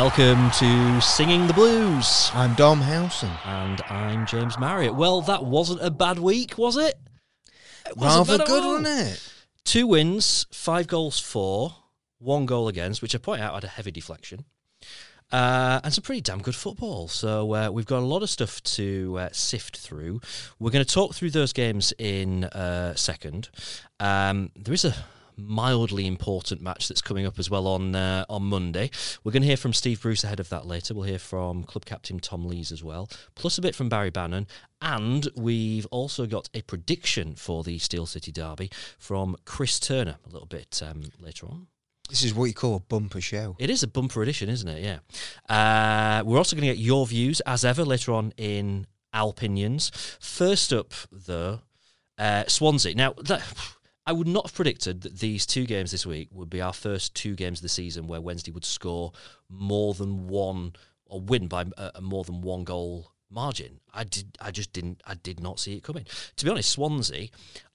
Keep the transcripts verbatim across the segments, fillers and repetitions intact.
Welcome to Singing the Blues. I'm Dom Howson. And I'm James Marriott. Well, that wasn't a bad week, was it? It wasn't Rather bad good, all. wasn't it? Two wins, five goals for, one goal against, which I point out had a heavy deflection. Uh, and some pretty damn good football. So uh, we've got a lot of stuff to uh, sift through. We're going to talk through those games in a uh, second. Um, there is a mildly important match that's coming up as well on uh, on Monday. We're going to hear from Steve Bruce ahead of that later. We'll hear from club captain Tom Lees as well, plus a bit from Barry Bannan. And we've also got a prediction for the Steel City Derby from Chris Turner a little bit um, later on. This is what you call a bumper show. It is a bumper edition, isn't it? Yeah. Uh, we're also going to get your views, as ever, later on in Our Opinions. First up, though, uh, Swansea. Now, that... I would not have predicted that these two games this week would be our first two games of the season where Wednesday would score more than one or win by a more than one goal margin. I did. I just didn't. I did not see it coming. To be honest, Swansea,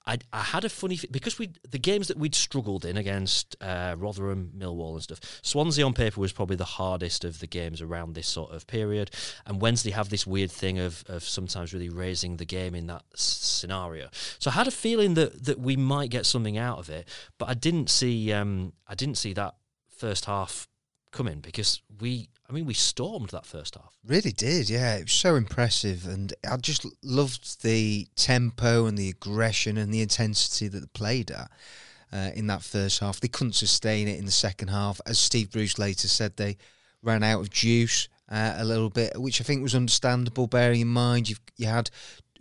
I, I had a funny because we the games that we'd struggled in against uh, Rotherham, Millwall, and stuff. Swansea on paper was probably the hardest of the games around this sort of period, and Wednesday have this weird thing of of sometimes really raising the game in that scenario. So I had a feeling that that we might get something out of it, but I didn't see um, I didn't see that first half coming because we. I mean, we stormed that first half. Really did, yeah. It was so impressive, and I just loved the tempo and the aggression and the intensity that they played at uh, in that first half. They couldn't sustain it in the second half. As Steve Bruce later said, they ran out of juice uh, a little bit, which I think was understandable, bearing in mind you've, you had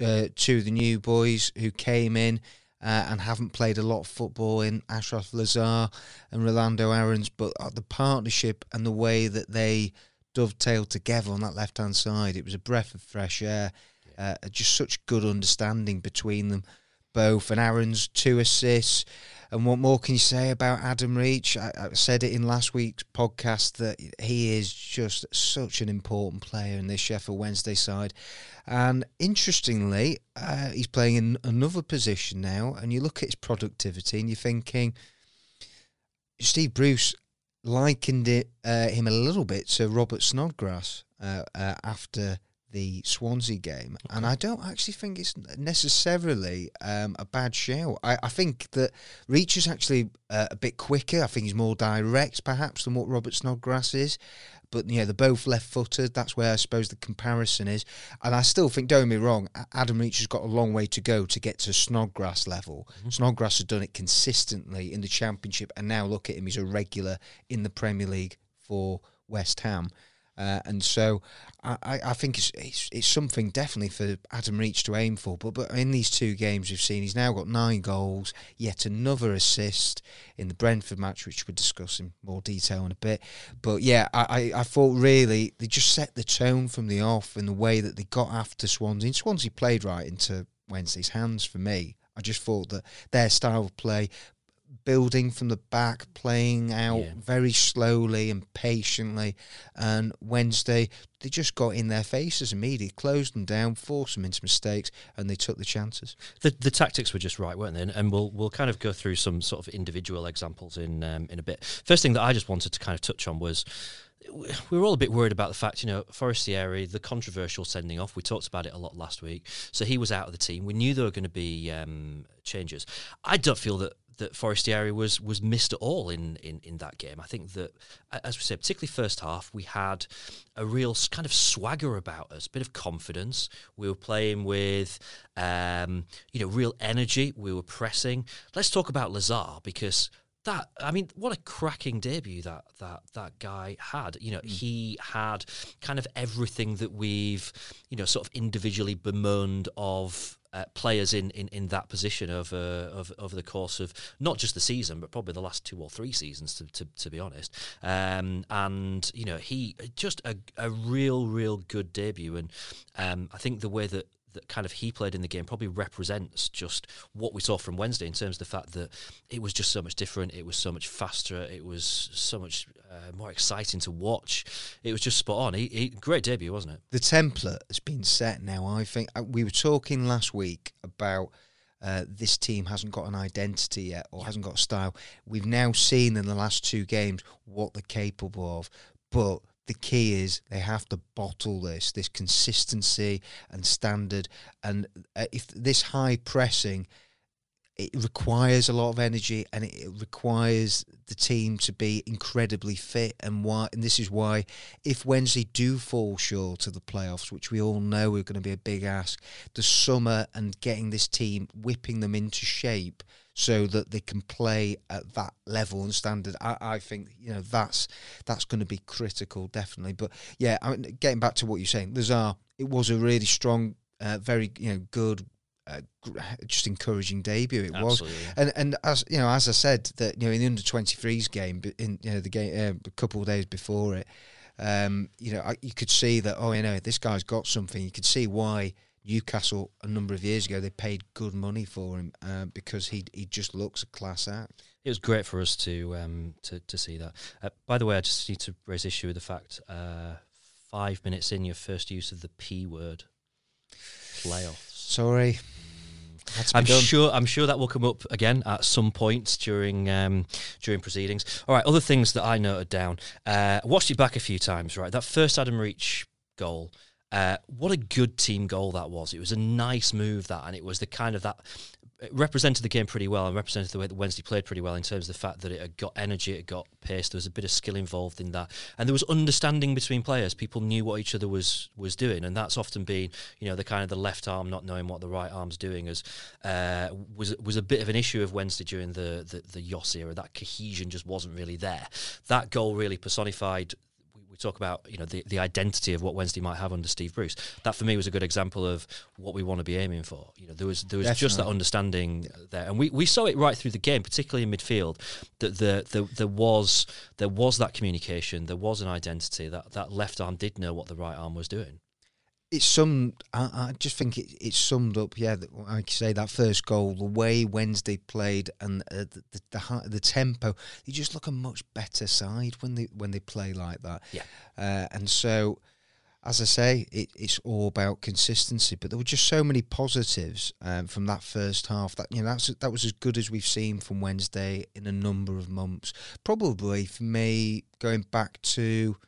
uh, two of the new boys who came in uh, and haven't played a lot of football in Ashraf Lazaar and Rolando Aarons, but the partnership and the way that they dovetailed together on that left-hand side, it was a breath of fresh air, yeah. uh, just such good understanding between them both. And Aarons, two assists, and what more can you say about Adam Reach? I, I said it in last week's podcast that he is just such an important player in this Sheffield Wednesday side. And interestingly, uh, he's playing in another position now, and you look at his productivity and you're thinking, Steve Bruce likened it, uh, him a little bit to Robert Snodgrass uh, uh, after the Swansea game. Okay. And I don't actually think it's necessarily um, a bad shout. I, I think that Reach is actually uh, a bit quicker. I think he's more direct, perhaps, than what Robert Snodgrass is. But, you know, they're both left-footed. That's where I suppose the comparison is. And I still think, don't get me wrong, Adam Reach has got a long way to go to get to Snodgrass level. Mm-hmm. Snodgrass has done it consistently in the Championship, and now look at him, he's a regular in the Premier League for West Ham. Uh, and so I, I think it's, it's it's something definitely for Adam Reach to aim for. But, but in these two games we've seen, he's now got nine goals, yet another assist in the Brentford match, which we'll discuss in more detail in a bit. But yeah, I, I, I thought really they just set the tone from the off in the way that they got after Swansea. And Swansea played right into Wednesday's hands for me. I just thought that their style of play, building from the back, playing out yeah. very slowly and patiently. And Wednesday, they just got in their faces immediately, closed them down, forced them into mistakes, and they took the chances. The, the tactics were just right, weren't they? And, and we'll we'll kind of go through some sort of individual examples in um, in a bit. First thing that I just wanted to kind of touch on was we were all a bit worried about the fact, you know, Forestieri, the controversial sending off. We talked about it a lot last week. So he was out of the team. We knew there were going to be um, changes. I don't feel that that Forestieri was was missed at all in, in, in that game. I think that, as we said, particularly first half, we had a real kind of swagger about us, a bit of confidence. We were playing with, um, you know, real energy. We were pressing. Let's talk about Lazaar because that, I mean, what a cracking debut that that that guy had. You know, mm. he had kind of everything that we've, you know, sort of individually bemoaned of Uh, players in, in, in that position over of, over the course of not just the season, but probably the last two or three seasons, to to, to be honest. Um, and, you know, he just a, a real, real good debut. And um, I think the way that, that kind of he played in the game probably represents just what we saw from Wednesday in terms of the fact that it was just so much different. It was so much faster. It was so much uh, more exciting to watch. It was just spot on. He, he, great debut, wasn't it? The template has been set now, I think. We were talking last week about uh, this team hasn't got an identity yet or hasn't got a style. We've now seen in the last two games what they're capable of, but the key is they have to bottle this, this consistency and standard. And if this high pressing, it requires a lot of energy, and it requires the team to be incredibly fit. And why? And this is why, if Wednesday do fall short of the playoffs, which we all know are going to be a big ask, the summer and getting this team, whipping them into shape so that they can play at that level and standard, I, I think you know that's that's going to be critical, definitely. But yeah, I mean, getting back to what you're saying, Lazaar, it was a really strong, uh, very you know good. Uh, just encouraging debut it Absolutely. was, and and as you know, as I said, that you know in the under twenty-threes game, in you know the game uh, a couple of days before it, um, you know I, you could see that oh you know this guy's got something. You could see why Newcastle a number of years ago they paid good money for him, uh, because he he just looks a class act. It was great for us to um to to see that. Uh, by the way, I just need to raise issue with the fact uh, five minutes in, your first use of the P word, playoffs. Sorry. I'm done. sure I'm sure that will come up again at some point during um, during proceedings. All right, other things that I noted down. Uh, watched it back a few times, right? That first Adam Reach goal, uh, what a good team goal that was. It was a nice move, that, and it was the kind of that... It represented the game pretty well and represented the way that Wednesday played pretty well in terms of the fact that it had got energy, it got pace, there was a bit of skill involved in that. And there was understanding between players. People knew what each other was was doing, and that's often been, you know, the kind of the left arm not knowing what the right arm's doing as uh, was was a bit of an issue of Wednesday during the, the, the Yoss era. That cohesion just wasn't really there. That goal really personified... We talk about, you know, the, the identity of what Wednesday might have under Steve Bruce. That for me was a good example of what we want to be aiming for. You know, there was there was Definitely. just that understanding yeah. there, and we, we saw it right through the game, particularly in midfield. That the, the there was there was that communication, there was an identity. That that left arm did know what the right arm was doing. It's summed. I, I just think it, it summed up. Yeah, that, like you say, that first goal, the way Wednesday played, and uh, the, the, the the tempo. They just look a much better side when they when they play like that. Yeah. Uh, and so, as I say, it, it's all about consistency. But there were just so many positives um, from that first half. That you know, that's that was as good as we've seen from Wednesday in a number of months. Probably for me, going back to.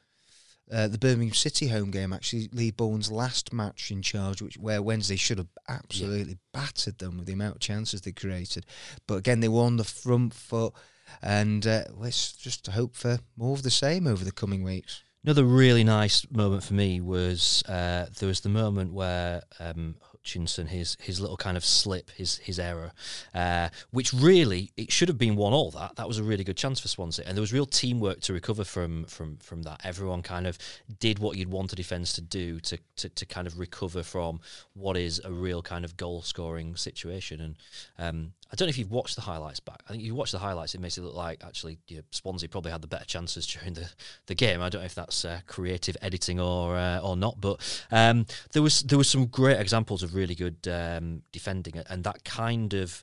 Uh, the Birmingham City home game, actually, Lee Bullen's last match in charge, which where Wednesday should have absolutely yeah. battered them with the amount of chances they created. But again, they were on the front foot, and uh, let's just hope for more of the same over the coming weeks. Another really nice moment for me was uh, there was the moment where um, Hutchinson, his his little kind of slip, his his error, uh, which really, it should have been one all that. That was a really good chance for Swansea. And there was real teamwork to recover from from from that. Everyone kind of did what you'd want a defence to do to, to, to kind of recover from what is a real kind of goal-scoring situation. And um, I don't know if you've watched the highlights back. I think if you watch the highlights, it makes it look like, actually, you know, Swansea probably had the better chances during the, the game. I don't know if that's Uh, creative editing or uh, or not, but um, there was there was some great examples of really good um, defending, and that kind of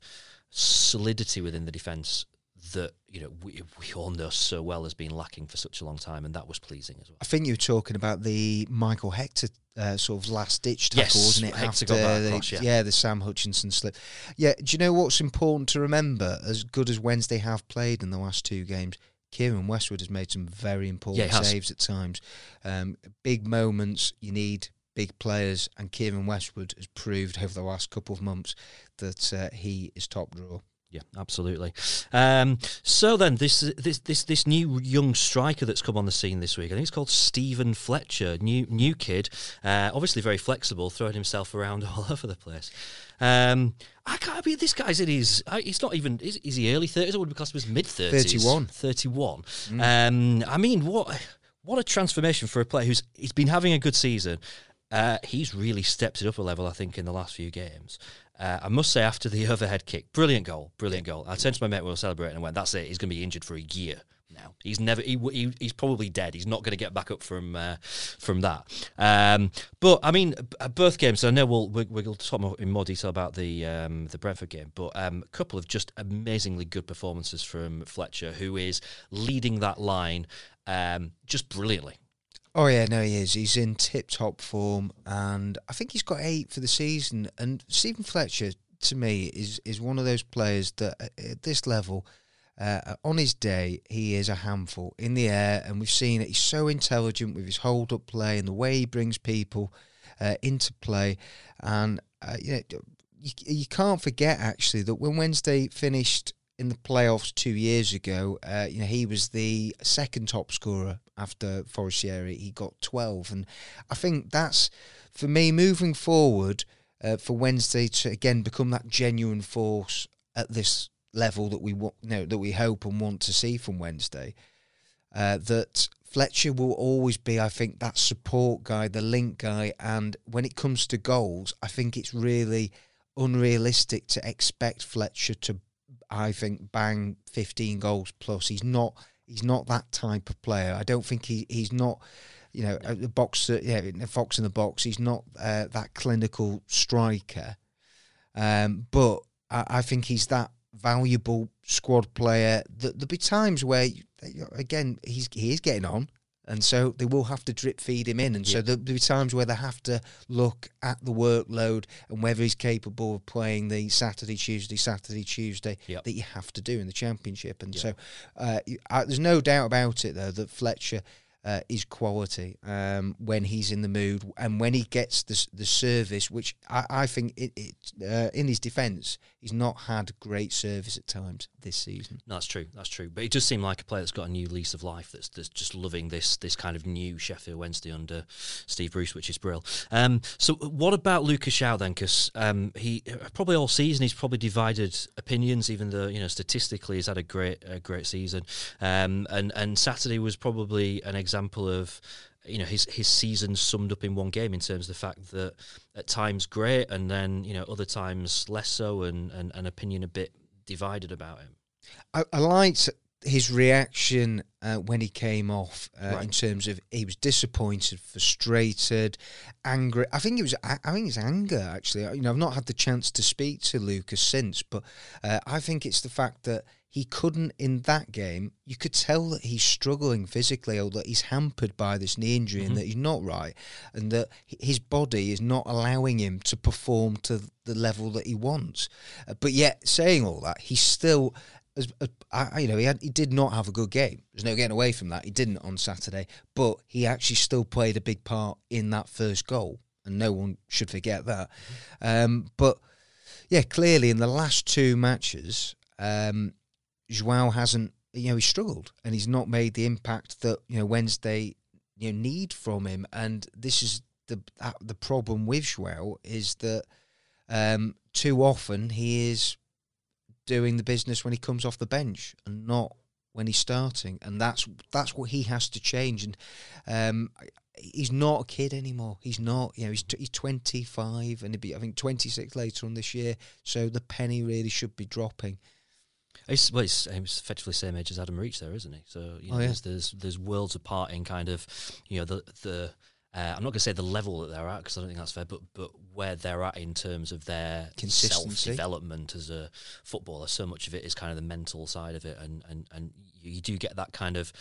solidity within the defence that you know we, we all know so well has been lacking for such a long time, and that was pleasing as well. I think you were talking about the Michael Hector uh, sort of last ditch tackle, yes, wasn't it? Hector got that across, the, yeah. yeah, the Sam Hutchinson slip. Yeah, do you know what's important to remember? As good as Wednesday have played in the last two games, Kieran Westwood has made some very important yeah, saves at times. Um, big moments, you need big players, and Kieran Westwood has proved over the last couple of months that uh, he is top draw. Yeah, absolutely. Um, so then, this this this this new young striker that's come on the scene this week, I think it's called Stephen Fletcher, new new kid, uh, obviously very flexible, throwing himself around all over the place. Um, I can't be. This guy's in his. He's not even. Is, is he early thirties? Or would be classed as mid thirties. Thirty-one. Thirty-one. Mm. Um, I mean, what what a transformation for a player who's he's been having a good season. Uh, he's really stepped it up a level, I think, in the last few games. Uh, I must say, after the overhead kick, brilliant goal, brilliant goal. I turned to my mate, we were celebrating, and went, "That's it. He's going to be injured for a year now. He's never. He, he he's probably dead. He's not going to get back up from uh, from that." Um, but I mean, both games. So I know we'll we'll talk in more detail about the um, the Brentford game, but um, a couple of just amazingly good performances from Fletcher, who is leading that line um, just brilliantly. Oh, yeah, no, he is. He's in tip-top form, and I think he's got eight for the season. And Stephen Fletcher, to me, is is one of those players that at this level, Uh, on his day, he is a handful in the air, and we've seen it. He's so intelligent with his hold-up play and the way he brings people uh, into play. And uh, you, know, you, you can't forget, actually, that when Wednesday finished in the playoffs two years ago, uh, you know, he was the second top scorer after Forestieri. He got twelve, and I think that's, for me, moving forward, uh, for Wednesday to, again, become that genuine force at this level that we want, you know, that we hope and want to see from Wednesday. Uh, that Fletcher will always be, I think, that support guy, the link guy, and when it comes to goals, I think it's really unrealistic to expect Fletcher to, I think, bang fifteen goals plus. He's not, he's not that type of player. I don't think he, he's not, you know, a boxer, yeah, Fox in the box. He's not uh, that clinical striker, um, but I, I think he's that valuable squad player. That there'll be times where, again, he's he is getting on, and so they will have to drip feed him in, and yeah. so there'll be times where they have to look at the workload and whether he's capable of playing the Saturday, Tuesday, Saturday, Tuesday yep. that you have to do in the Championship. And yeah. so uh, I, there's no doubt about it, though, that Fletcher uh, is quality um, when he's in the mood and when he gets the, the service, which I, I think it, it uh, in his defence, he's not had great service at times this season. No, that's true, that's true. But it does seem like a player that's got a new lease of life, that's, that's just loving this this kind of new Sheffield Wednesday under Steve Bruce, which is brilliant. Um, so what about Lucas João then? Because um, he probably all season he's probably divided opinions, even though, you know, statistically he's had a great a great season. Um, and, and Saturday was probably an example of, you know, his his season summed up in one game in terms of the fact that at times great and then, you know, other times less so and, and, and opinion a bit divided about him. I, I liked his reaction uh, when he came off uh, right. in terms of he was disappointed, frustrated, angry. I think it was I think it's anger, actually. You know, I've not had the chance to speak to Lucas since, but uh, I think it's the fact that he couldn't in that game. You could tell that he's struggling physically, or that he's hampered by this knee injury, mm-hmm. and that he's not right, and that his body is not allowing him to perform to the level that he wants. Uh, but yet, saying all that, he's still, as, as, I, you know, he, had, he did not have a good game. There's no getting away from that. He didn't on Saturday, but he actually still played a big part in that first goal, and no one should forget that. Mm-hmm. Um, but yeah, clearly in the last two matches, Um, João hasn't, you know, he struggled and he's not made the impact that, you know, Wednesday, you know, need from him. And this is the uh, the problem with João, is that um, too often he is doing the business when he comes off the bench and not when he's starting. And that's that's what he has to change. And um, he's not a kid anymore. He's not, you know, he's, t he's twenty-five and he'll be, I think, twenty-six later on this year. So the penny really should be dropping. It's, well, it's, it's effectively the same age as Adam Reach there, isn't he? So, you know, oh, yeah. there's, there's there's worlds apart in kind of, you know, the the uh, I'm not going to say the level that they're at, because I don't think that's fair, but but where they're at in terms of their self-development as a footballer. So much of it is kind of the mental side of it, and and, and you do get that kind of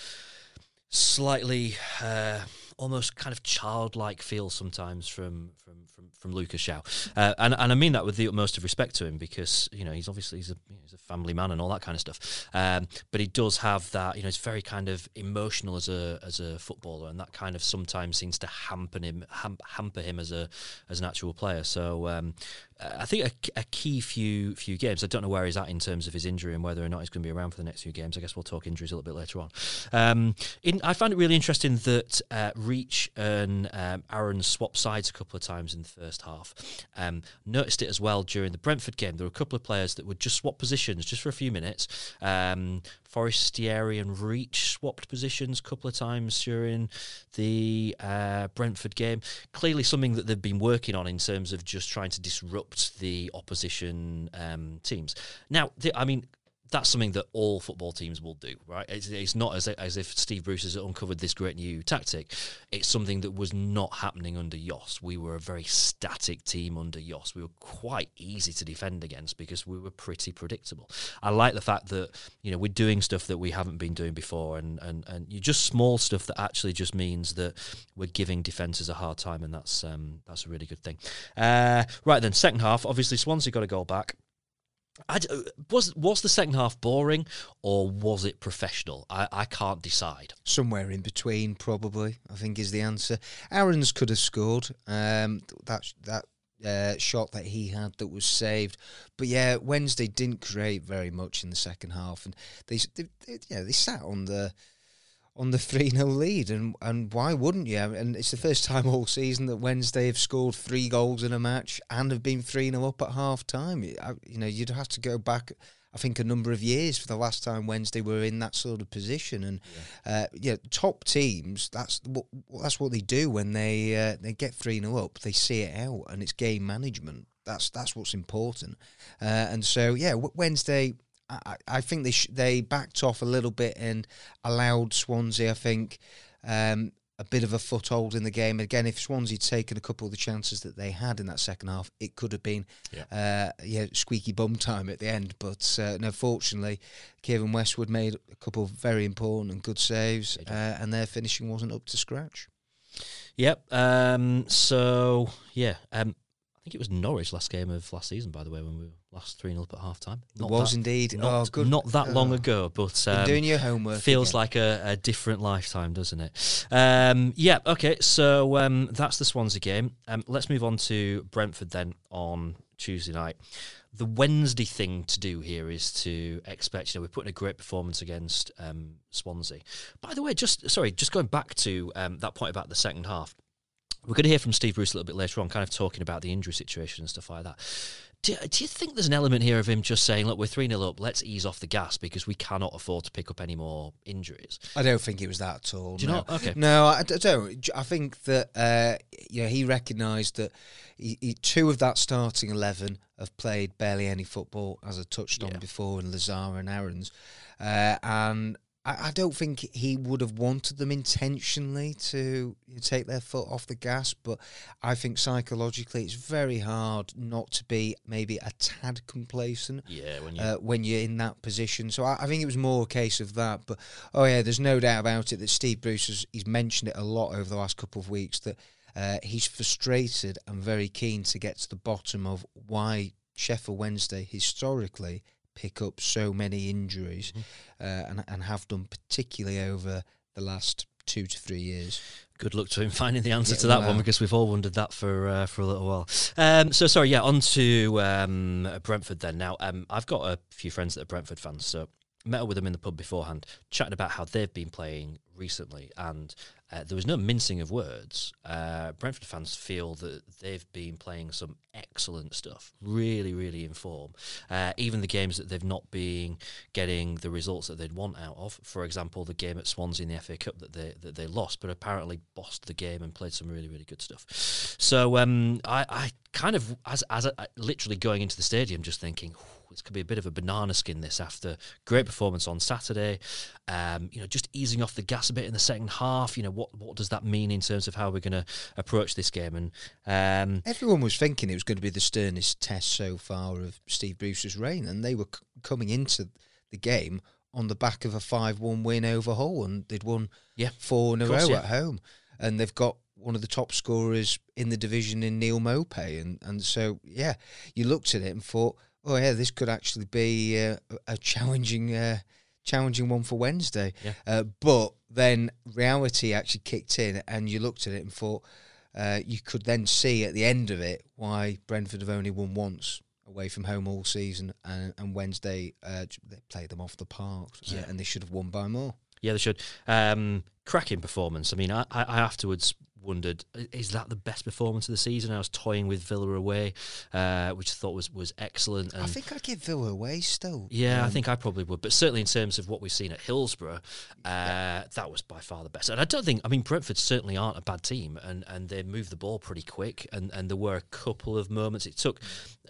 slightly uh, almost kind of childlike feel sometimes from from from, from Lucas João, uh, and and I mean that with the utmost of respect to him, because, you know, he's obviously he's a he's a family man and all that kind of stuff, um, but he does have that, you know, it's very kind of emotional as a as a footballer, and that kind of sometimes seems to hamper him ham, hamper him as a as an actual player. So um, I think a, a key few few games. I don't know where he's at in terms of his injury and whether or not he's going to be around for the next few games. I guess we'll talk injuries a little bit later on. Um, in I found it really interesting that uh, Reach and um, Aarons swapped sides a couple of times in the first half. Um, noticed it as well during the Brentford game. There were a couple of players that would just swap positions just for a few minutes. Um, Forestieri and Reach swapped positions a couple of times during the uh, Brentford game. Clearly something that they've been working on in terms of just trying to disrupt the opposition um, teams. Now, the, I mean... that's something that all football teams will do, right? It's, it's not as, as if Steve Bruce has uncovered this great new tactic. It's something that was not happening under Jos. We were a very static team under Jos. We were quite easy to defend against because we were pretty predictable. I like the fact that, you know, we're doing stuff that we haven't been doing before, and, and, and you just small stuff that actually just means that we're giving defences a hard time, and that's, um, that's a really good thing. Uh, right then, second half, obviously Swansea got a goal back. I, was was the second half boring or was it professional? I, I can't decide. Somewhere in between, probably, I think is the answer. Aarons could have scored um, that that uh, shot that he had that was saved, but yeah, Wednesday didn't create very much in the second half, and they, they, they yeah they sat on the on the three nil lead, and and why wouldn't you? And it's the first time all season that Wednesday have scored three goals in a match and have been three nil up at half-time. You know, you'd have to go back, I think, a number of years for the last time Wednesday were in that sort of position. And, yeah, uh, yeah top teams, that's what, that's what they do when they uh, they get three nil up. They see it out, and it's game management. That's, that's what's important. Uh, and so, yeah, Wednesday... I, I think they sh they backed off a little bit and allowed Swansea, I think, um, a bit of a foothold in the game. Again, if Swansea had taken a couple of the chances that they had in that second half, it could have been yeah, uh, yeah squeaky bum time at the end. But uh, no, fortunately, Kieran Westwood made a couple of very important and good saves, uh, and their finishing wasn't up to scratch. Yep. Um, so, yeah. Um, I think it was Norwich last game of last season, by the way, when we were last three nil at half-time. It was that, indeed. Not, oh, good. Not that oh. long ago, but... Um, doing your homework. Feels again. like a, a different lifetime, doesn't it? Um, yeah, okay, so um, that's the Swansea game. Um, let's move on to Brentford then on Tuesday night. The Wednesday thing to do here is to expect, you know, we're putting a great performance against um, Swansea. By the way, just, sorry, just going back to um, that point about the second half, we're going to hear from Steve Bruce a little bit later on, kind of talking about the injury situation and stuff like that. Do, do you think there's an element here of him just saying, look, we're three nil up, let's ease off the gas because we cannot afford to pick up any more injuries? I don't think it was that at all. Do you no. not? Okay. No, I, I don't. I think that uh, you know, he recognised that he, he, two of that starting eleven have played barely any football, as I touched on yeah. before, in Lazaar and Aarons. Uh, and... I don't think he would have wanted them intentionally to take their foot off the gas, but I think psychologically it's very hard not to be maybe a tad complacent yeah, when, you... uh, when you're in that position. So I, I think it was more a case of that. But, oh, yeah, there's no doubt about it that Steve Bruce, has, he's mentioned it a lot over the last couple of weeks, that uh, he's frustrated and very keen to get to the bottom of why Sheffield Wednesday historically pick up so many injuries mm-hmm. uh, and, and have done particularly over the last two to three years. Good luck to him finding the answer yeah, to that wow. one, because we've all wondered that for uh, for a little while. Um, so, sorry, yeah, on to um, Brentford then. Now, um, I've got a few friends that are Brentford fans, so met up with them in the pub beforehand, chatting about how they've been playing recently, and uh, there was no mincing of words. Uh, Brentford fans feel that they've been playing some excellent stuff, really, really in form. Uh, even the games that they've not been getting the results that they'd want out of, for example, the game at Swansea in the F A Cup that they that they lost, but apparently bossed the game and played some really, really good stuff. So um, I, I kind of, as as I, literally going into the stadium, just thinking, this could be a bit of a banana skin, this, after great performance on Saturday. Um, you know, just easing off the gas a bit in the second half. You know, what what does that mean in terms of how we're going to approach this game? And um, everyone was thinking it was going to be the sternest test so far of Steve Bruce's reign, and they were c coming into the game on the back of a five one win over Hull, and they'd won yeah, four in a course, row yeah. at home, and they've got one of the top scorers in the division in Neal Maupay, and and so yeah, you looked at it and thought, oh yeah, this could actually be uh, a challenging, uh, challenging one for Wednesday. Yeah. Uh, but then reality actually kicked in, and you looked at it and thought uh, you could then see at the end of it why Brentford have only won once away from home all season, and, and Wednesday uh, they played them off the park, yeah. uh, and they should have won by more. Yeah, they should. Um, cracking performance. I mean, I, I afterwards wondered, is that the best performance of the season? I was toying with Villa away, uh, which I thought was, was excellent. And I think I'd give Villa away still. Yeah, um, I think I probably would. But certainly in terms of what we've seen at Hillsborough, uh, yeah. that was by far the best. And I don't think, I mean, Brentford certainly aren't a bad team, and, and they move the ball pretty quick. And, and there were a couple of moments. It took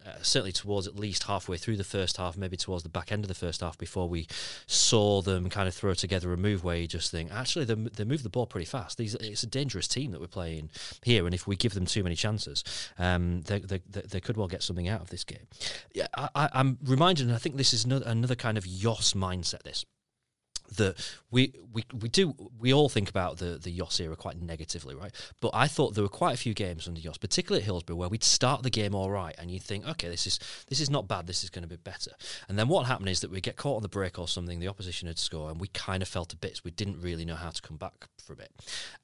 uh, certainly towards at least halfway through the first half, maybe towards the back end of the first half, before we saw them kind of throw together a move where you just think, actually, they, they move the ball pretty fast. These, it's a dangerous team that we're playing here, and if we give them too many chances, um, they, they, they could well get something out of this game. Yeah, I, I'm reminded, and I think this is no, another kind of Yoss mindset, this, that we, we we do we all think about the the Yoss era quite negatively, right? But I thought there were quite a few games under Yoss, particularly at Hillsborough, where we'd start the game all right, and you'd think, okay, this is this is not bad, this is going to be better. And then what happened is that we get caught on the break or something, the opposition had scored, and we kind of fell to bits. We didn't really know how to come back from it.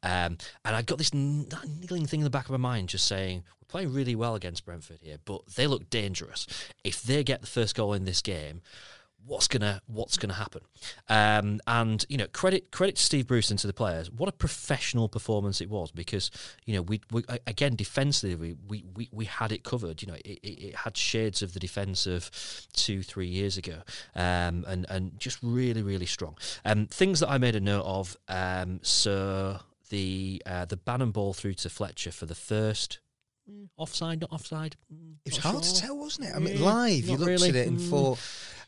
Um, and I got this n- niggling thing in the back of my mind, just saying, we're playing really well against Brentford here, but they look dangerous. If they get the first goal in this game, What's gonna What's gonna happen? Um, and you know, credit credit to Steve Bruce and to the players. What a professional performance it was, because you know we, we again defensively we, we, we had it covered. You know, it, it, it had shades of the defence of two three years ago, um, and and just really really strong. Um, things that I made a note of. Um, so the uh, the Bannan ball through to Fletcher for the first. Mm. Offside, not offside. Mm, it was hard sure. to tell, wasn't it? I mean, yeah, live, you looked really. at it and mm. thought...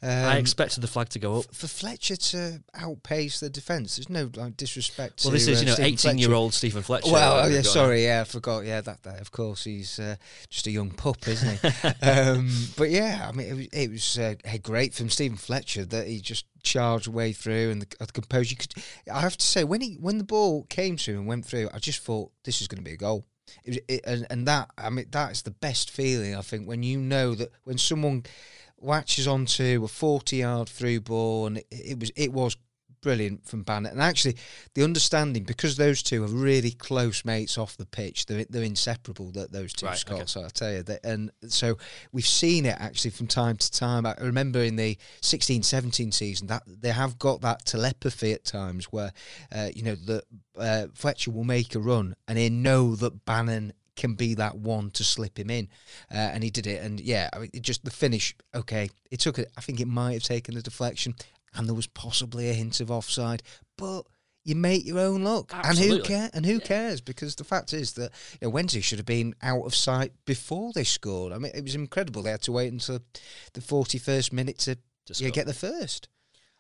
Um, I expected the flag to go up. F- for Fletcher to outpace the defence, there's no like, disrespect well, to Well, this is, uh, you know, eighteen-year-old Stephen Fletcher. Well, oh, yeah, sorry, yeah, I forgot. Yeah, that, that of course, he's uh, just a young pup, isn't he? um, but, yeah, I mean, it was, it was uh, great from Stephen Fletcher that he just charged way through and the, the composure. You could, I have to say, when he when the ball came to him and went through, I just thought, this is going to be a goal. It, it, and, and that, I mean, that is the best feeling, I think, when you know that when someone latches onto a forty-yard through ball, and it, it was it was brilliant from Bannan. And actually, the understanding, because those two are really close mates off the pitch, they're, they're inseparable, that those two right, Scots, okay. I tell you. They, and so we've seen it, actually, from time to time. I remember in the sixteen seventeen season, that they have got that telepathy at times where, uh, you know, the uh, Fletcher will make a run and they know that Bannan can be that one to slip him in. Uh, and he did it. And, yeah, I mean, it just the finish, okay, it took it. I think it might have taken a deflection. And there was possibly a hint of offside, but you make your own luck. Absolutely. And who care? And who yeah. cares? Because the fact is that you know, Wednesday should have been out of sight before they scored. I mean, it was incredible. They had to wait until the forty-first minute to, to yeah, get the first.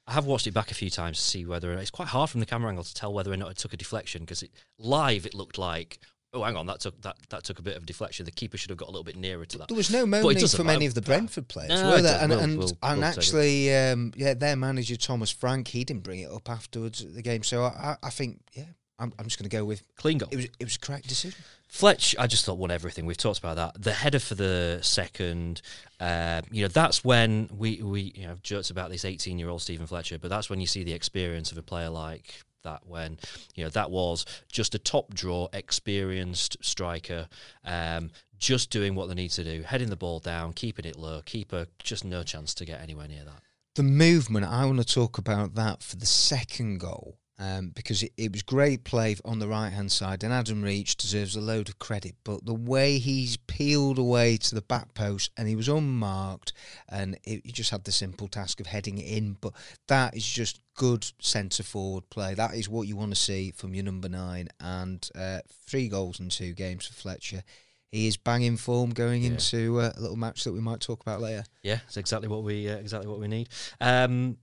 I have watched it back a few times to see whether it's quite hard from the camera angle to tell whether or not it took a deflection, because it, live it looked like, oh, hang on, that took that, that took a bit of deflection. The keeper should have got a little bit nearer to that. There was no moaning from any of the Brentford players, no, were there? And, we'll, and, we'll, and we'll actually, um, yeah, their manager, Thomas Frank, he didn't bring it up afterwards at the game. So I, I think, yeah, I'm, I'm just going to go with... Clean goal. It was, it was a correct decision. Fletch, I just thought, won everything. We've talked about that. The header for the second... Um, you know, that's when we... we you know, I've joked about this eighteen-year-old Stephen Fletcher, but that's when you see the experience of a player like... that when, you know, that was just a top draw, experienced striker, um, just doing what they need to do, heading the ball down, keeping it low, keeper, just no chance to get anywhere near that. The movement, I want to talk about that for the second goal, um, because it, it was great play on the right-hand side, and Adam Reach deserves a load of credit, but the way he's peeled away to the back post, and he was unmarked, and it, he just had the simple task of heading it in, but that is just... good centre-forward play. That is what you want to see from your number nine. And uh, three goals in two games for Fletcher. He is banging form going yeah. into uh, a little match that we might talk about later. Yeah, it's exactly what we uh, exactly what we need. Um,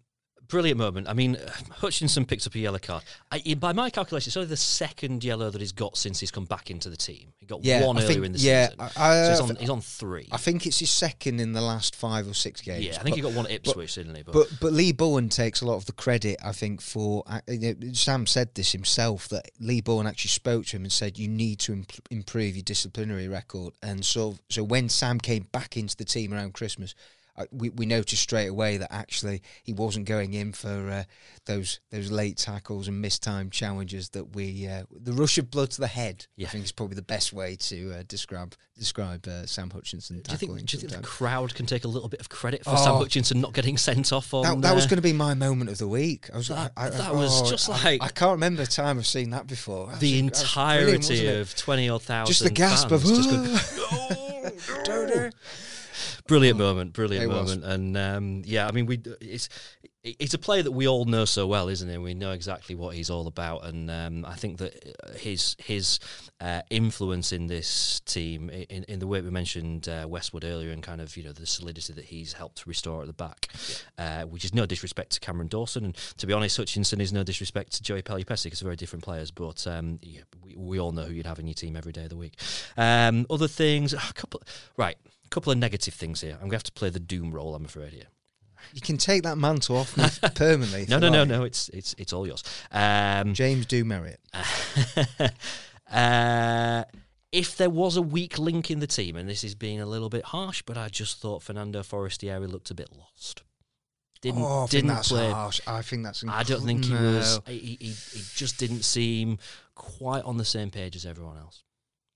brilliant moment. I mean, Hutchinson picked up a yellow card. I, by my calculation, it's only the second yellow that he's got since he's come back into the team. He got yeah, one I earlier think, in the yeah, season. I, I, so he's on, he's on three. I think it's his second in the last five or six games. Yeah, I think but, he got one at Ipswich, but, didn't he? But. but but Lee Bullen takes a lot of the credit, I think, for... You know, Sam said this himself, that Lee Bullen actually spoke to him and said, you need to imp- improve your disciplinary record. And so, so when Sam came back into the team around Christmas... We, we noticed straight away that actually he wasn't going in for uh, those those late tackles and mistimed challenges that we uh, the rush of blood to the head. Yeah. I think is probably the best way to uh, describe describe uh, Sam Hutchinson. Do you think, do you think the crowd can take a little bit of credit for oh, Sam Hutchinson not getting sent off? On that, that uh, was going to be my moment of the week. I was that, I, I, that oh, was just I, like I can't remember a time I've seen that before. That the was, entirety of twenty odd thousand, just the gasp fans, of oh, just going, no, no. Brilliant moment, brilliant it moment, was. and um, yeah, I mean, we it's it's a player that we all know so well, isn't it? We know exactly what he's all about, and um, I think that his his uh, influence in this team, in, in the way we mentioned uh, Westwood earlier, and kind of you know the solidity that he's helped restore at the back, yeah. uh, which is no disrespect to Cameron Dawson, and to be honest, Hutchinson is no disrespect to Joey Pelupesic, it's very different players, but um, yeah, we, we all know who you'd have in your team every day of the week. Um, other things, a couple, right. Couple of negative things here. I'm going to have to play the doom role, I'm afraid, here. You can take that mantle off me permanently. No, no, no, no. It's it's it's all yours. Um, James do Marriott. uh, if there was a weak link in the team, and this is being a little bit harsh, but I just thought Fernando Forestieri looked a bit lost. Didn't oh, I didn't think that's play. Harsh. I think that's. Inc- I don't think he no. was. He, he he just didn't seem quite on the same page as everyone else.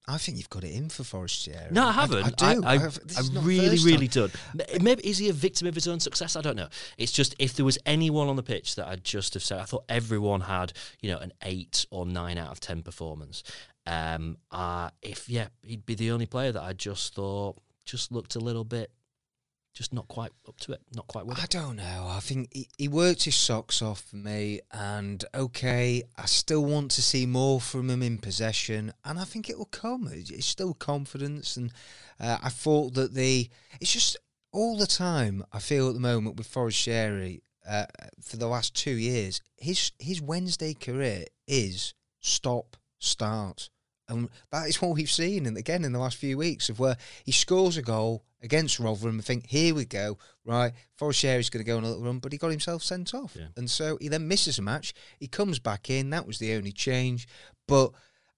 I think you've got it in for Forestieri. No, I haven't. I, I do. I, I, have, I really, really don't. Maybe is he a victim of his own success? I don't know. It's just if there was anyone on the pitch that I'd just have said, I thought everyone had, you know, an eight or nine out of ten performance. Um, uh, if yeah, he'd be the only player that I just thought just looked a little bit, just not quite up to it, not quite with it. I don't know. I think he, he worked his socks off for me, and okay, I still want to see more from him in possession, and I think it will come. It's still confidence, and uh, I thought that the... It's just all the time, I feel at the moment with Forestieri, uh, for the last two years, his his Wednesday career is stop, start. And that is what we've seen, and again, in the last few weeks, of where he scores a goal against Rotherham and think, here we go, right, Forestieri's going to go on a little run, but he got himself sent off. Yeah. And so he then misses a match, he comes back in, that was the only change. But,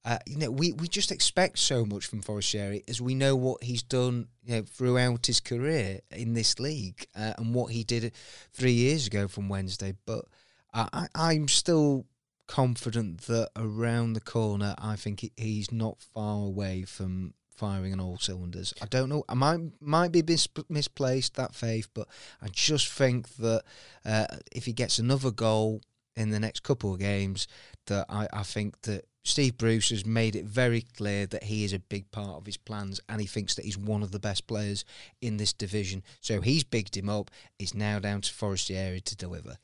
uh, you know, we, we just expect so much from Forestieri, as we know what he's done, you know, throughout his career in this league, uh, and what he did three years ago from Wednesday. But I, I, I'm still... confident that around the corner, I think he, he's not far away from firing on all cylinders. I don't know. I might might be mis- misplaced, that faith, but I just think that uh, if he gets another goal in the next couple of games, that I, I think that Steve Bruce has made it very clear that he is a big part of his plans, and he thinks that he's one of the best players in this division. So he's bigged him up. It's now down to Forestieri to deliver.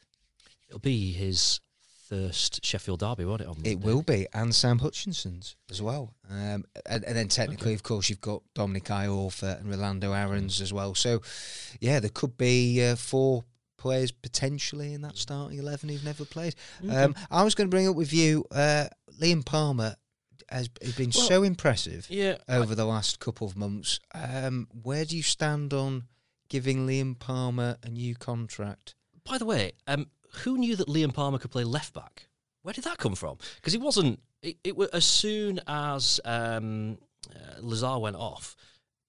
It'll be his... first Sheffield Derby, won't it? On it will be, and Sam Hutchinson's as well. Um, and, and then technically, okay. Of course, you've got Dominic Iorfa and Rolando Aarons as well. So, yeah, there could be uh, four players potentially in that starting eleven who've never played. Mm-hmm. Um, I was going to bring up with you, uh, Liam Palmer has, has been well, so impressive yeah, over I, the last couple of months. Um, where do you stand on giving Liam Palmer a new contract? By the way... Um, who knew that Liam Palmer could play left back? Where did that come from? Because he wasn't. It, it was as soon as um, uh, Lazaar went off.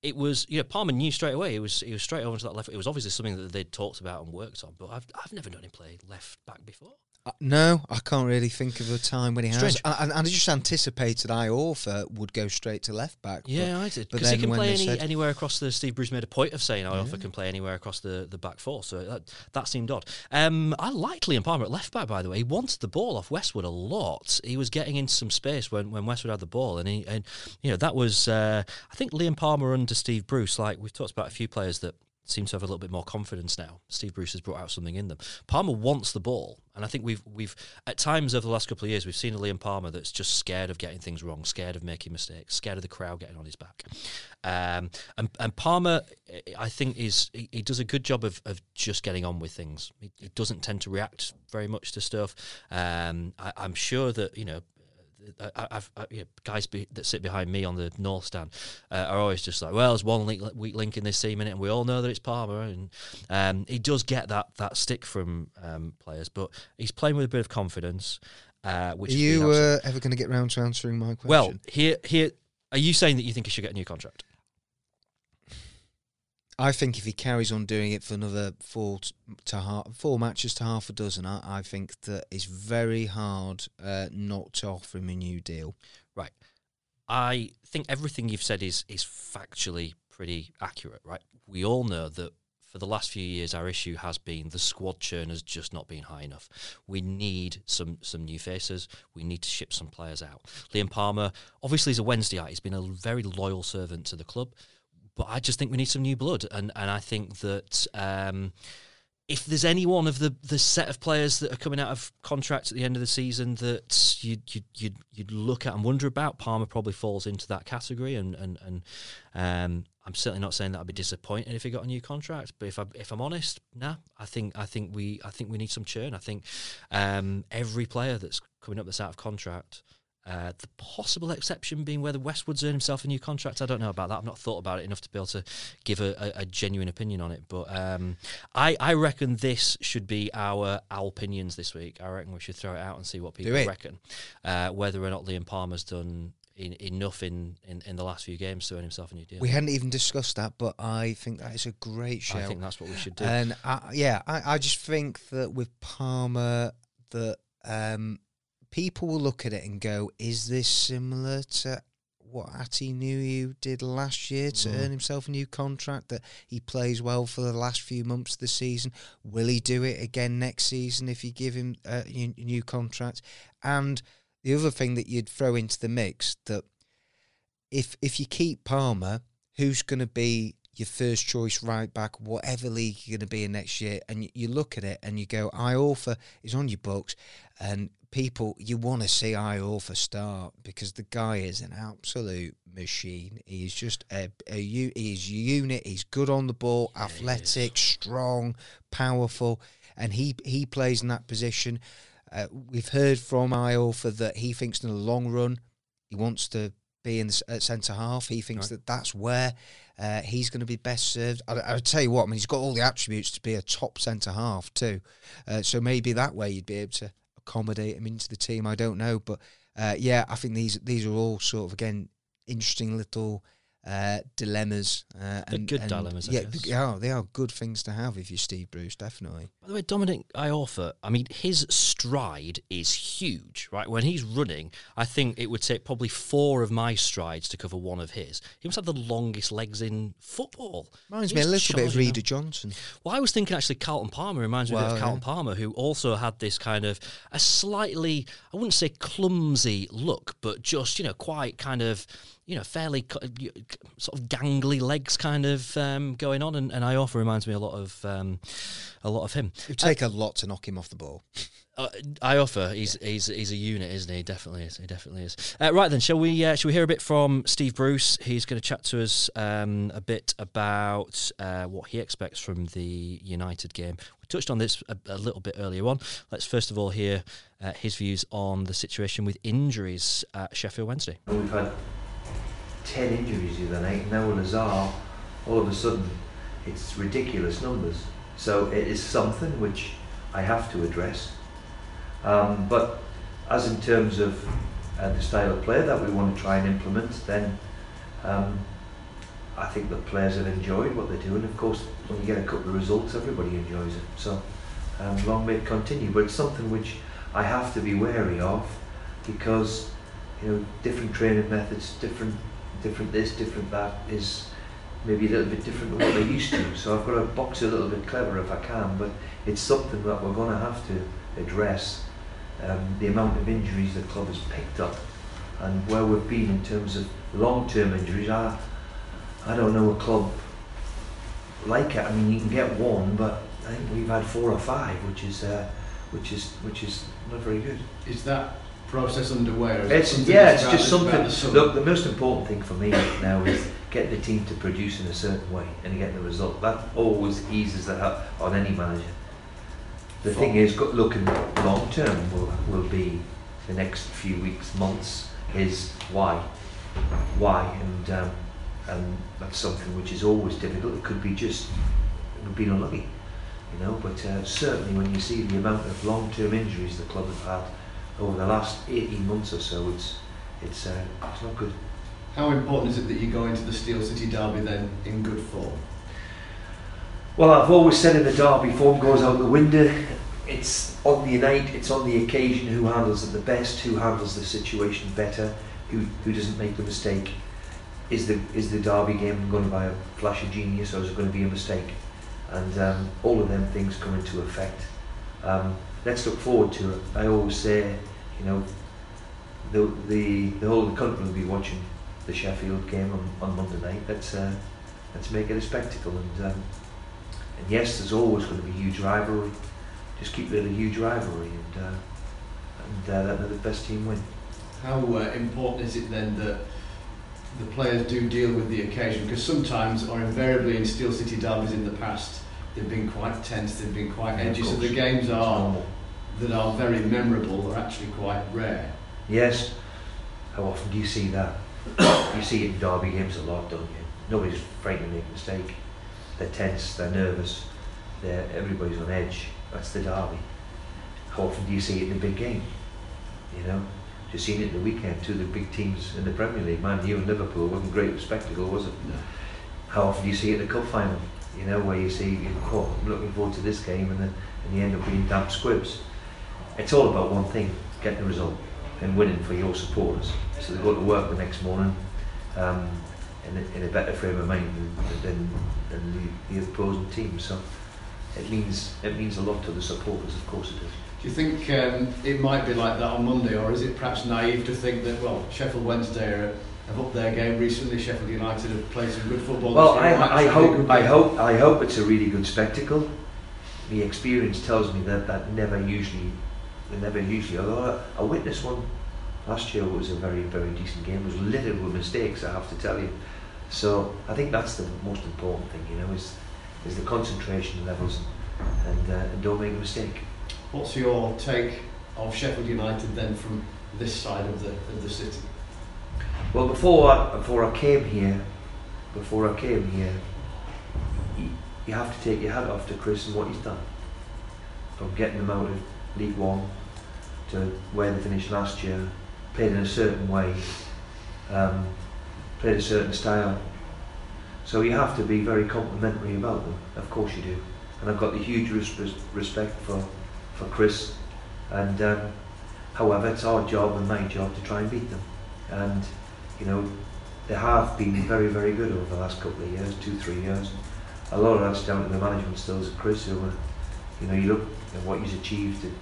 It was you know Palmer knew straight away. It was he was straight over to that left. It was obviously something that they'd talked about and worked on. But I've I've never known him play left back before. Uh, no, I can't really think of a time when he Strange. has. And I, I just anticipated Iorfa would go straight to left back. Yeah, but, I did. Because he can play any, said, anywhere across the... Steve Bruce made a point of saying Iorfa yeah. can play anywhere across the, the back four, so that, that seemed odd. Um, I liked Liam Palmer at left back, by the way. He wanted the ball off Westwood a lot. He was getting into some space when, when Westwood had the ball, and, he, and you know that was... Uh, I think Liam Palmer under Steve Bruce, like we've talked about a few players that... seems to have a little bit more confidence now. Steve Bruce has brought out something in them. Palmer wants the ball, and I think we've we've at times over the last couple of years we've seen a Liam Palmer that's just scared of getting things wrong, scared of making mistakes, scared of the crowd getting on his back. Um, and and Palmer, I think, is he, he does a good job of, of just getting on with things. He, he doesn't tend to react very much to stuff. Um, I, I'm sure that you know. I, I've, I, you know, guys be, that sit behind me on the north stand uh, are always just like, well, there's one link, weak link in this team, innit? And we all know that it's Palmer, and um, he does get that that stick from um, players, but he's playing with a bit of confidence. Uh, which are you uh, ever going to get round to answering my question? Well, here, here, are you saying that you think he should get a new contract? I think if he carries on doing it for another four to half, four matches to half a dozen, I, I think that it's very hard uh, not to offer him a new deal. Right. I think everything you've said is is factually pretty accurate, right? We all know that for the last few years, our issue has been the squad churn has just not been high enough. We need some some new faces. We need to ship some players out. Liam Palmer, obviously, is a Wednesdayite. He's been a very loyal servant to the club. But I just think we need some new blood. And, and I think that um, if there's any one of the, the set of players that are coming out of contracts at the end of the season that you'd, you'd, you'd, you'd look at and wonder about, Palmer probably falls into that category. And, and, and um, I'm certainly not saying that I'd be disappointed if he got a new contract. But if, I, if I'm honest, nah, I think I think we I think we need some churn. I think um, every player that's coming up that's out of contract... Uh, the possible exception being whether Westwood's earned himself a new contract. I don't know about that. I've not thought about it enough to be able to give a, a, a genuine opinion on it. But um, I, I reckon this should be our opinions this week. I reckon we should throw it out and see what people reckon. Uh, whether or not Liam Palmer's done in, enough in, in, in the last few games to earn himself a new deal. We hadn't even discussed that, but I think that is a great shout. I think that's what we should do. And I, yeah, I, I just think that with Palmer, that... Um, people will look at it and go, is this similar to what Ati Nuiu did last year to mm. earn himself a new contract, that he plays well for the last few months of the season? Will he do it again next season if you give him a new contract? And the other thing that you'd throw into the mix, that if, if you keep Palmer, who's going to be your first choice right back, whatever league you're going to be in next year? And you look at it and you go, Iorfa is on your books, and people, you want to see Iorfa start, because the guy is an absolute machine. He is just a, a he is unit. He's good on the ball, athletic, strong, powerful, and he he plays in that position. Uh, we've heard from Iorfa that he thinks in the long run he wants to be in the centre half. He thinks right. that that's where uh, he's going to be best served. I, I'll tell you what, I mean, he's got all the attributes to be a top centre half too. Uh, so maybe that way you'd be able to accommodate him into the team. I don't know, but uh, yeah, I think these these are all sort of, again, interesting little uh, dilemmas. Uh, They're and, good and dilemmas, I yeah, guess. Yeah, they are good things to have if you're Steve Bruce, definitely. By the way, Dominic Iorfa, I mean, his stride is huge, right? When he's running, I think it would take probably four of my strides to cover one of his. He must have the longest legs in football. Reminds he's me a little bit of Reader Johnson. Well, I was thinking actually Carlton Palmer reminds well, me a bit of Carlton yeah. Palmer, who also had this kind of a slightly, I wouldn't say clumsy look, but just, you know, quite kind of, you know, fairly sort of gangly legs kind of um, going on, and, and Iorfa reminds me a lot of um, a lot of him. It would take uh, a lot to knock him off the ball. Uh, Iorfa, he's, yeah. he's he's a unit, isn't he? He definitely is. He definitely is. Uh, right then, shall we? Uh, shall we hear a bit from Steve Bruce? He's going to chat to us um, a bit about uh, what he expects from the United game. We touched on this a, a little bit earlier on. Let's first of all hear uh, his views on the situation with injuries at Sheffield Wednesday. We've had ten injuries the other night. Now Lazaar, all of a sudden, it's ridiculous numbers. So it is something which I have to address. Um, but as in terms of uh, the style of play that we want to try and implement, then um, I think the players have enjoyed what they're doing. Of course, when you get a couple of results, everybody enjoys it. So um, long may it continue. But it's something which I have to be wary of, because, you know, different training methods, different different this, different that, is maybe a little bit different to what they're used to. So I've got to box it a little bit clever if I can, but it's something that we're going to have to address. Um, the amount of injuries the club has picked up and where we've been in terms of long-term injuries, I, I don't know a club like it. I mean, you can get one, but I think we've had four or five, which is uh, which is which is not very good. Is that process underway? It's, yeah, it's just something. Look, the most important thing for me now is get the team to produce in a certain way and get the result. That always eases that up on any manager. The Fun. thing is, looking long term will will be the next few weeks, months. Is why, why, and um, and that's something which is always difficult. It could be just we've been unlucky, you know. But uh, certainly, when you see the amount of long term injuries the club have had over the last eighteen months or so, it's it's uh, it's not good. How important is it that you go into the Steel City derby then in good form? Well, I've always said in the derby, form goes out the window. It's on the night, it's on the occasion, who handles it the best, who handles the situation better, who who doesn't make the mistake. Is the is the derby game going to be a flash of genius, or is it going to be a mistake? And um, all of them things come into effect. Um, Let's look forward to it. I always say, you know, the the, the whole of the country will be watching the Sheffield game on, on Monday night. Let's uh, let's make it a spectacle. And um, and yes, there's always going to be huge rivalry. Just keep it a huge rivalry, and uh, and uh, let the best team win. How uh, important is it then that the players do deal with the occasion? Because sometimes, or invariably, in Steel City derbies in the past, they've been quite tense, they've been quite edgy, yeah, so the games are that are very memorable are actually quite rare. Yes, How often do you see that? You see it in derby games a lot, don't you? Nobody's frightened to make a mistake. They're tense, they're nervous, they're, everybody's on edge. That's the derby. How often do you see it in a big game? You know, you've seen it in the weekend. Two of the big teams in the Premier League, Man U and Liverpool, wasn't great of a spectacle, was it? No. How often do you see it in the cup final? You know, where you see, oh, I'm looking forward to this game, and then in the end up being damp squibs. It's all about one thing: getting the result and winning for your supporters. So they go to work the next morning um, in, a, in a better frame of mind than, than, than the, the opposing team. So it means it means a lot to the supporters, of course it does. Do you think um, it might be like that on Monday, or is it perhaps naive to think that, well, Sheffield Wednesday are, have upped their game recently, Sheffield United have played some good football? Well, I, I, I, hope, I, hope, I hope it's a really good spectacle. The experience tells me that that never usually, they never usually, although I, I witnessed one last year, was a very, very decent game. It was littered with mistakes, I have to tell you. So I think that's the most important thing, you know, is, is the concentration levels and, uh, and don't make a mistake. What's your take of Sheffield United then from this side of the of the city? Well, before I, before I came here, before I came here, you, you have to take your hat off to Chris and what he's done. From getting them out of League One to where they finished last year, played in a certain way, um, played a certain style. So you have to be very complimentary about them. Of course you do, and I've got the huge res respect for. for Chris, and um, however, it's our job and my job to try and beat them. And you know, they have been very, very good over the last couple of years, two, three years. A lot of that's down to the management skills of Chris, who, uh, you know, you look at what he's achieved at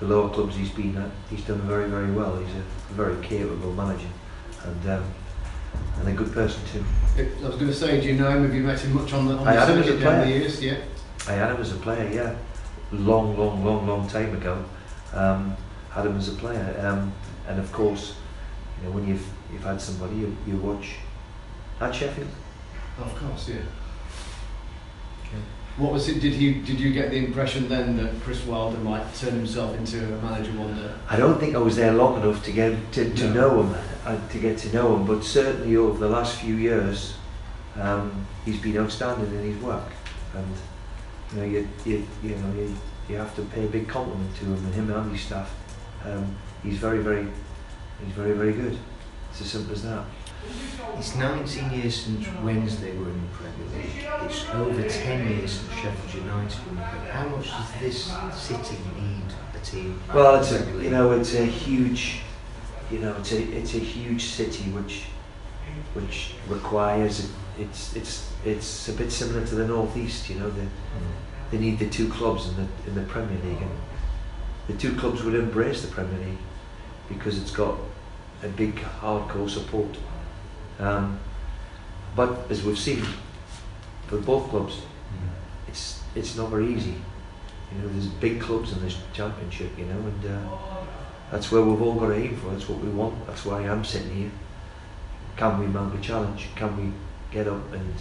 the lower clubs he's been at. He's done very, very well. He's a very capable manager, and um, and a good person too. I was going to say, do you know him? Have you met him much on the on the circuit down the years? Yeah, I had him as a player. Yeah. Long, long, long, long time ago, um, had him as a player, um, and of course, you know, when you've you've had somebody you, you watch at Sheffield. Of course, yeah. Okay. What was it? Did he? Did you get the impression then that Chris Wilder might turn himself into a manager one day? I don't think I was there long enough to get to, to no. know him, uh, to get to know him, but certainly over the last few years, um, he's been outstanding in his work. And you know, you, you, you, know you, you have to pay a big compliment to him and him and his staff. Um, he's very, very, he's very, very good. It's as simple as that. It's nineteen years since Wednesday were in the Premier League. It's over ten years since Sheffield United were in the Premier League. How much does this city need a team? Well, it's a, you know, it's a huge, you know, it's a, it's a huge city which, which requires. It's it's it's a bit similar to the northeast, you know. The, mm. They need the two clubs in the in the Premier League, and the two clubs would embrace the Premier League because it's got a big hardcore support. Um, but as we've seen for both clubs, mm. it's it's not very easy. You know, there's big clubs in this championship, you know, and uh, that's where we've all got to aim for. That's what we want. That's why I'm sitting here. Can we mount a challenge? Can we get up and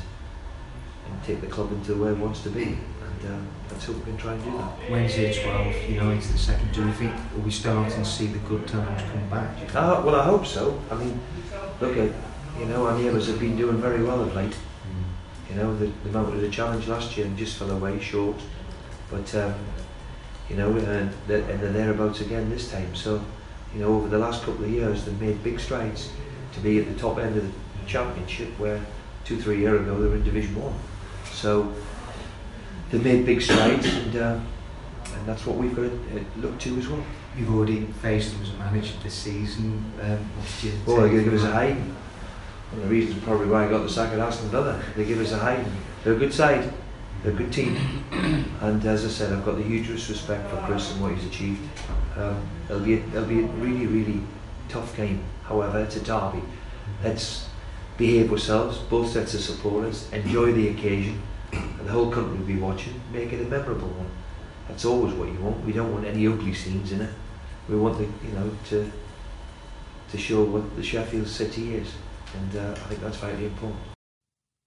and take the club into where it wants to be, and um, let's hope we can try and do that. Wednesday twelve, United the second. Do you think we start and see the good times come back? Uh, well, I hope so. I mean, look at, you know, our neighbours have been doing very well of late. Mm. You know, they, they mounted a challenge last year and just fell away short, but um, you know, and they're, and they're thereabouts again this time. So, you know, over the last couple of years, they've made big strides to be at the top end of the championship where two, three years ago they were in Division One. So they made big strides, and uh, and that's what we've got to look to as well. You've already faced them as a manager this season. Um, well, they give us a hiding. One of the reasons probably why I got the sack at Aston Villa. They give us a hiding. They're a good side. They're a good team. And as I said, I've got the hugest respect for Chris and what he's achieved. Um, it'll be a, it'll be a really, really tough game. However, it's a derby. Let's behave ourselves, both sets of supporters, enjoy the occasion, and the whole country will be watching. Make it a memorable one. That's always what you want. We don't want any ugly scenes in it. We want the, you know, to to show what the Sheffield city is, and uh, I think that's vitally important.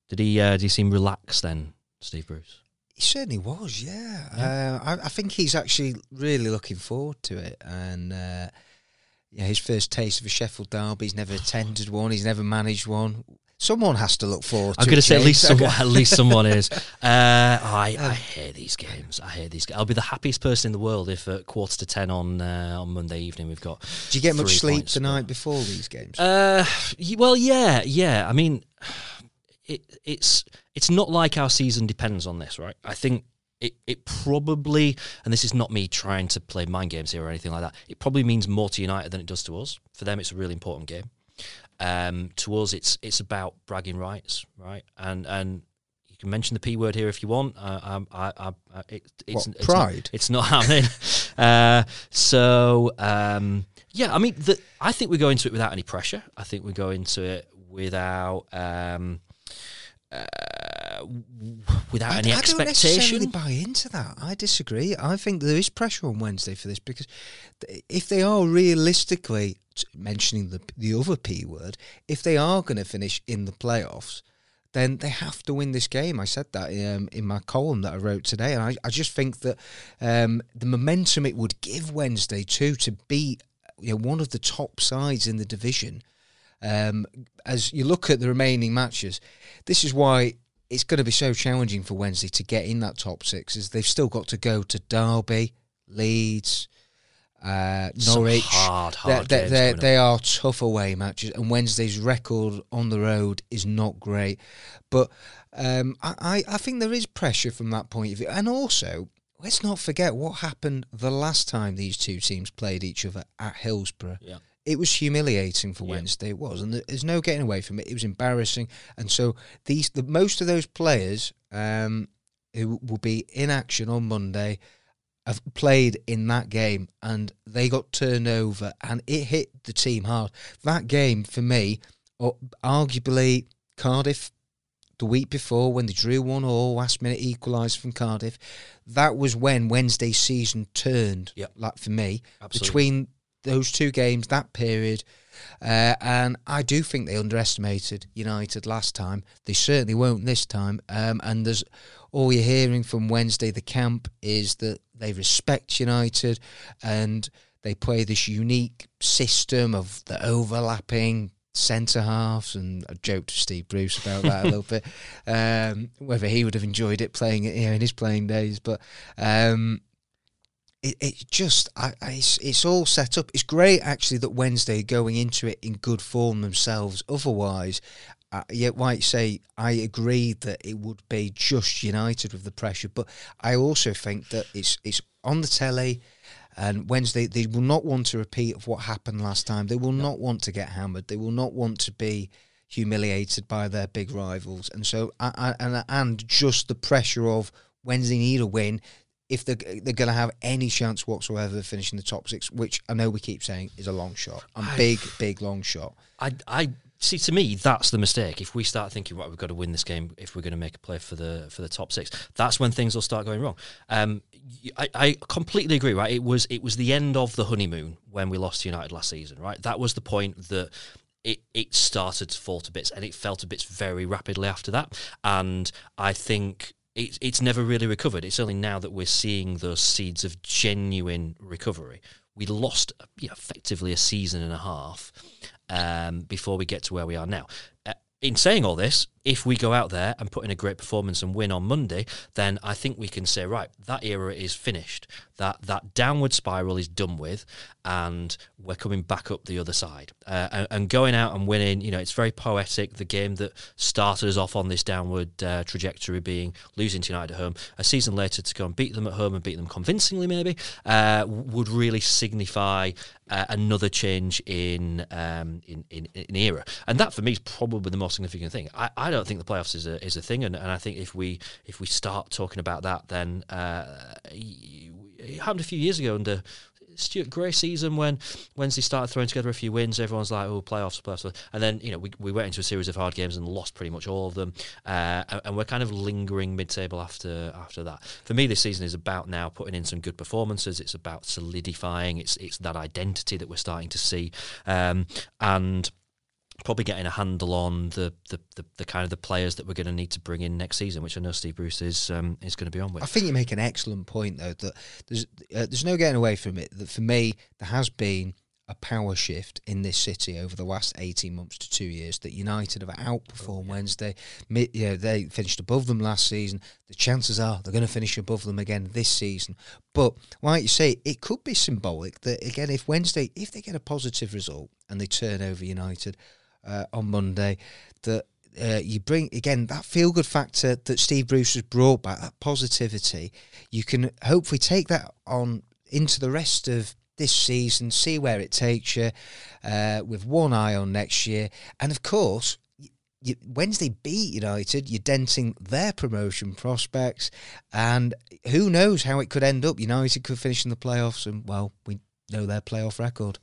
Did he? Uh, did he seem relaxed then, Steve Bruce? He certainly was. Yeah, yeah. Uh, I, I think he's actually really looking forward to it, and. Uh, yeah, his first taste of a Sheffield derby. He's never attended one. He's never managed one. Someone has to look forward to it. I'm going to say at least, someone, at least someone is. Uh, I, I hate these games. I hate these games. I'll be the happiest person in the world if at quarter to ten on uh, on Monday evening we've got. Do you get much sleep the night before these games? Uh, well, yeah, yeah. I mean, it, it's it's not like our season depends on this, right? I think it it probably, and this is not me trying to play mind games here or anything like that, it probably means more to United than it does to us. For them, it's a really important game. Um, to us, it's it's about bragging rights, right? And and you can mention the P word here if you want. Uh, I, I, I, it, it's, what, pride. It's not, it's not happening. uh, so um, yeah, I mean, the, I think we go into it without any pressure. I think we go into it without um, uh, without I, any I expectation. I don't necessarily buy into that. I disagree. I think there is pressure on Wednesday for this because if they are realistically mentioning the the other P word, if they are going to finish in the playoffs, then they have to win this game. I said that um, in my column that I wrote today, and I, I just think that um, the momentum it would give Wednesday too to be you know, one of the top sides in the division. Um, as you look at the remaining matches, this is why it's going to be so challenging for Wednesday to get in that top six. Is they've still got to go to Derby, Leeds. Uh, Norwich, hard, hard they're, they're, they are tough away matches, and Wednesday's record on the road is not great. But um, I, I think there is pressure from that point of view. And also, let's not forget what happened the last time these two teams played each other at Hillsborough. Yeah. It was humiliating for yeah. Wednesday, it was, and there's no getting away from it. It was embarrassing, and so these the, most of those players um, who will be in action on Monday have played in that game, and they got turned over, and it hit the team hard. That game, for me, or arguably Cardiff the week before when they drew one all, last minute equalised from Cardiff, that was when Wednesday's season turned. Yep. Like for me, absolutely. Between those two games, that period, uh, and I do think they underestimated United last time. They certainly won't this time. Um, and there's all you're hearing from Wednesday, the camp, is that they respect United and they play this unique system of the overlapping centre-halves, and I joked to Steve Bruce about that a little bit, um, whether he would have enjoyed it playing it you know, in his playing days. But um, it, it just, I, I, it's, it's all set up. It's great, actually, that Wednesday are going into it in good form themselves. Otherwise, Uh, yeah, like you say, I agree that it would be just United with the pressure, but I also think that it's it's on the telly, and Wednesday, they will not want to repeat of what happened last time. They will no. not want to get hammered. They will not want to be humiliated by their big rivals. And so, I, I, and and just the pressure of Wednesday need a win if they're, they're going to have any chance whatsoever of finishing the top six, which I know we keep saying is a long shot, a big, big long shot. I... I See, to me, that's the mistake. If we start thinking, right, we've got to win this game if we're going to make a play for the for the top six, that's when things will start going wrong. Um, I, I completely agree, right? It was it was the end of the honeymoon when we lost to United last season, right? That was the point that it, it started to fall to bits, and it fell to bits very rapidly after that. And I think it, it's never really recovered. It's only now that we're seeing those seeds of genuine recovery. We lost you know, effectively a season and a half Um, before we get to where we are now. Uh, in saying all this, if we go out there and put in a great performance and win on Monday, then I think we can say, right, that era is finished. That that downward spiral is done with, and we're coming back up the other side. Uh, and, and going out and winning, you know, it's very poetic. The game that started us off on this downward uh, trajectory being losing to United at home, a season later to go and beat them at home and beat them convincingly maybe, uh, would really signify Uh, another change in, um, in in in era, and that for me is probably the most significant thing. I, I don't think the playoffs is a is a thing, and, and I think if we if we start talking about that, then uh, it happened a few years ago under Stuart Gray's season when Wednesday started throwing together a few wins. Everyone's like, oh, playoffs, playoffs, and then you know we we went into a series of hard games and lost pretty much all of them, uh, and, and we're kind of lingering mid-table after after that. For me, this season is about now putting in some good performances. It's about solidifying. It's it's that identity that we're starting to see, um, and probably getting a handle on the the, the, the kind of the players that we're going to need to bring in next season, which I know Steve Bruce is um, is going to be on with. I think you make an excellent point though, that there's uh, there's no getting away from it. That for me, there has been a power shift in this city over the last eighteen months to two years that United have outperformed Wednesday. You know, they finished above them last season. The chances are they're going to finish above them again this season. But like you say, it could be symbolic that, again, if Wednesday, if they get a positive result and they turn over United uh, on Monday, that Uh, you bring, again, that feel-good factor that Steve Bruce has brought back, that positivity. You can hopefully take that on into the rest of this season, see where it takes you, uh, with one eye on next year. And, of course, you, Wednesday beat United, you're denting their promotion prospects, and who knows how it could end up. United could finish in the playoffs, and, well, we know their playoff record.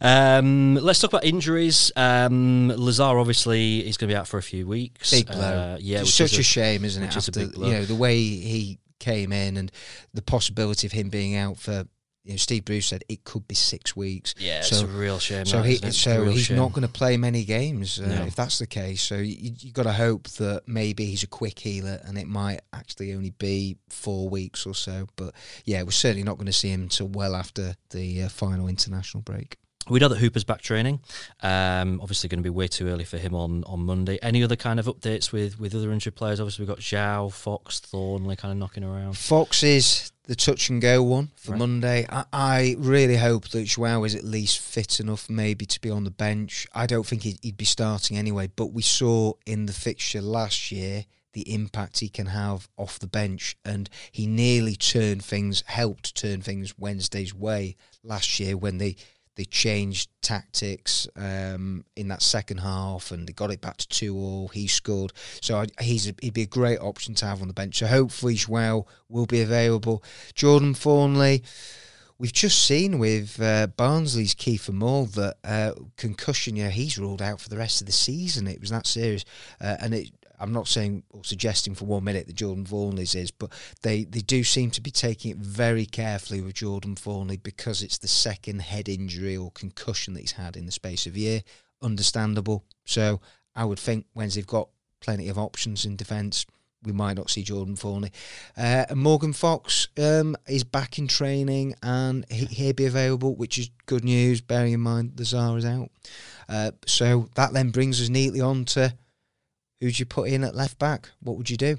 Um, let's talk about injuries. Um, Lazaar obviously is going to be out for a few weeks. Big blow. Uh, yeah, it's such a, a shame, isn't it? After, is you know, the way he came in and the possibility of him being out for, you know, Steve Bruce said it could be six weeks. Yeah, so, it's a real shame. So that, he, so he's shame. not going to play many games uh, no. if that's the case. So you, you've got to hope that maybe he's a quick healer and it might actually only be four weeks or so. But yeah, we're certainly not going to see him until well after the uh, final international break. We know that Hooper's back training. Um, obviously going to be way too early for him on, on Monday. Any other kind of updates with, with other injured players? Obviously we've got João, Fox, Thorniley kind of knocking around. Fox is the touch and go one for right. Monday. I, I really hope that João is at least fit enough maybe to be on the bench. I don't think he'd, he'd be starting anyway, but we saw in the fixture last year the impact he can have off the bench, and he nearly turned things, helped turn things Wednesday's way last year when they... They changed tactics um, in that second half, and they got it back to two all. He scored, so I, he's a, he'd be a great option to have on the bench. So hopefully, João will be available. Jordan Thorniley, we've just seen with uh, Barnsley's Kiefer Moore that uh, concussion. Yeah, he's ruled out for the rest of the season. It was that serious, uh, and it. I'm not saying or suggesting for one minute that Jordan Thorniley's is, but they, they do seem to be taking it very carefully with Jordan Thorniley because it's the second head injury or concussion that he's had in the space of a year. Understandable. So I would think Wednesday have got plenty of options in defence. We might not see Jordan Thorniley. Uh, and Morgan Fox um, is back in training and he, he'll be available, which is good news, bearing in mind the Czar is out. Uh, so that then brings us neatly on to... Who'd you put in at left back? What would you do?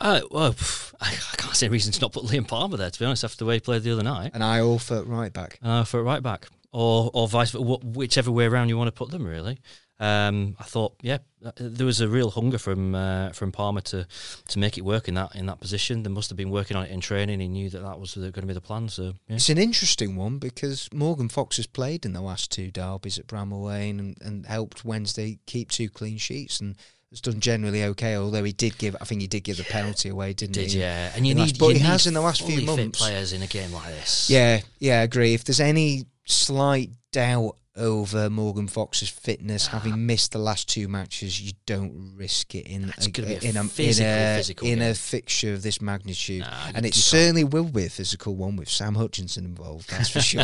Uh, well, I can't see a reason to not put Liam Palmer there, to be honest, after the way he played the other night. And Iorfa at right back. Uh, for at right back. Or or vice versa, whichever way around you want to put them, really. Um, I thought, yeah, there was a real hunger from uh, from Palmer to to make it work in that in that position. They must have been working on it in training. He knew that that was going to be the plan. So yeah. It's an interesting one because Morgan Fox has played in the last two derbies at Bramall Lane and, and helped Wednesday keep two clean sheets and... It's done generally okay, although he did give. I think he did give the penalty away, didn't he? Did, yeah. And you need, last, but you he need has in the last few months. Fit players in a game like this. Yeah, yeah, I agree. If there's any slight doubt over Morgan Fox's fitness, having missed the last two matches, you don't risk it in That's a, a, in, a, physical, in, a, physical in a fixture of this magnitude. Nah, and it certainly can't. will be a physical one with Sam Hutchinson involved, that's for sure.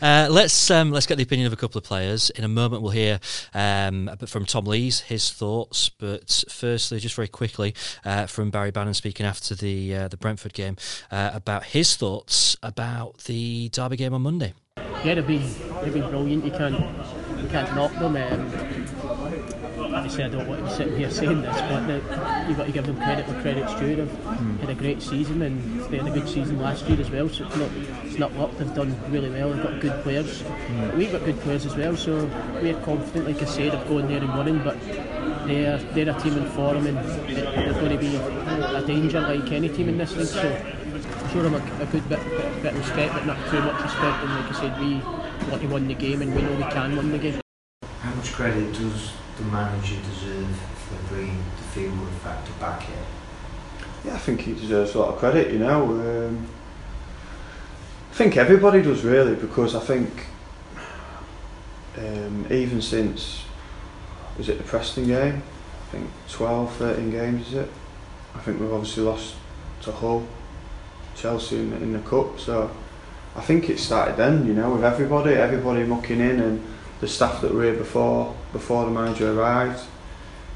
uh, let's um, let's get the opinion of a couple of players. In a moment we'll hear um, a bit from Tom Lees, his thoughts, but firstly, just very quickly, uh, from Barry Bannan speaking after the, uh, the Brentford game uh, about his thoughts about the Derby game on Monday. Yeah, they've been, they've been brilliant. You can't, you can't knock them. Um, obviously, I don't want to be sitting here saying this, but the, you've got to give them credit where credit's due. They've mm. had a great season, and they had a good season last year as well, so it's not, it's not luck. They've done really well. They've got good players. Mm. We've got good players as well, so we're confident, like I said, of going there and winning, but they're, they're a team in form, and they're going to be a danger like any team in this league, so... Sure, I'm a, a good bit, bit, bit of respect, but not too much respect. And like I said, we want to win the game, and we know we can win the game. How much credit does the manager deserve for bringing the feel-good factor back here? Yeah, I think he deserves a lot of credit. You know, um, I think everybody does really, because I think um, even since was it the Preston game? I think twelve, thirteen games is it? I think we've obviously lost to Hull. Chelsea in, in the cup, so I think it started then, you know, with everybody, everybody mucking in, and the staff that were here before before the manager arrived,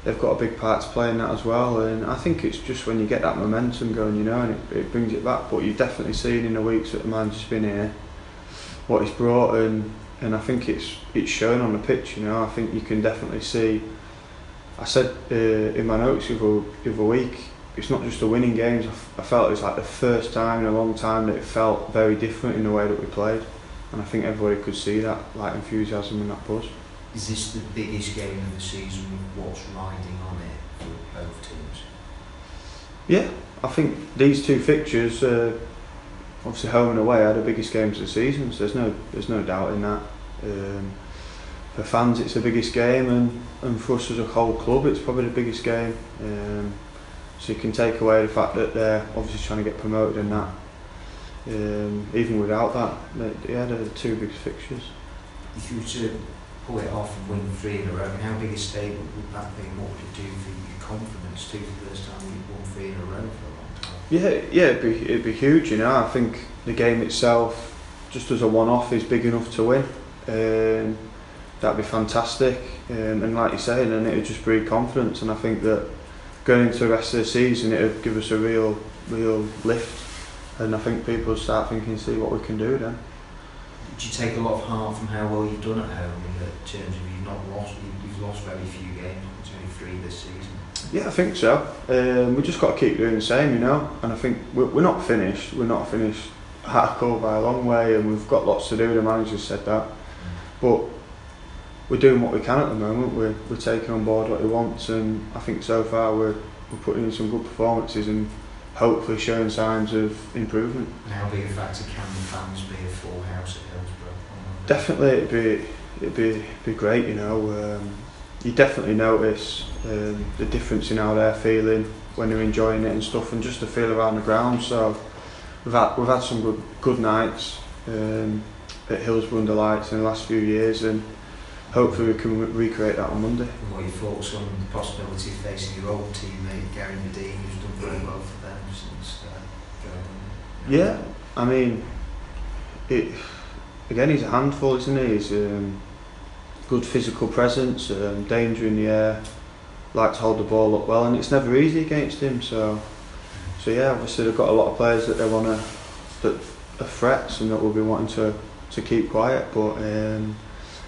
they've got a big part to play in that as well. And I think it's just when you get that momentum going, you know, and it, it brings it back. But you've definitely seen in the weeks that the manager's been here what he's brought, and and I think it's it's shown on the pitch. You know, I think you can definitely see. I said uh, in my notes the other, the other week, it's not just the winning games. I, f I felt it was like the first time in a long time that it felt very different in the way that we played, and I think everybody could see that, like, enthusiasm and that buzz. Is this the biggest game of the season with what's riding on it for both teams? Yeah, I think these two fixtures, uh, obviously home and away, are the biggest games of the season. So there's no there's no doubt in that. Um, for fans, it's the biggest game, and and for us as a whole club, it's probably the biggest game. Um, so you can take away the fact that they're obviously trying to get promoted in that. Um, even without that, they, yeah, they're the two biggest fixtures. If you were to pull it off and win three in a row, I mean, how big a stable would that be? What would it do for your confidence too? For the first time you've won three in a row for a long time. Yeah, yeah, it'd be, it'd be huge, you know. I think the game itself, just as a one-off, is big enough to win. Um, that'd be fantastic, um, and like you say, then it would just breed confidence. And I think that going into the rest of the season, it would give us a real, real lift. And I think people start thinking, see what we can do then. Did you take a lot of harm from how well you've done at home in terms of you've not lost, you've lost very few games, it's only three this season? Yeah, I think so. Um, we just got to keep doing the same, you know. And I think we're, we're not finished, we're not finished at a goal by a long way, and we've got lots to do, the manager said that. Mm. But we're doing what we can at the moment, we're, we're taking on board what he wants, and I think so far we're, we're putting in some good performances and hopefully showing signs of improvement. And how big a factor can the fans be a full house at Hillsborough? Definitely, it'd be it'd be it'd be great, you know. Um, you definitely notice um, the difference in how they're feeling when they're enjoying it and stuff, and just the feel around the ground. So we've had, we've had some good good nights um, at Hillsborough under lights in the last few years, and hopefully we can re recreate that on Monday. And what are your thoughts on the possibility of facing your old teammate Gary Medine, who's done very well for them since uh, going? Yeah, I mean, it again, he's a handful, isn't he? He's um, good physical presence, um, danger in the air, likes to hold the ball up well, and it's never easy against him. So, so yeah, obviously they've got a lot of players that they want to, that are threats and that will be wanting to to keep quiet, but. Um,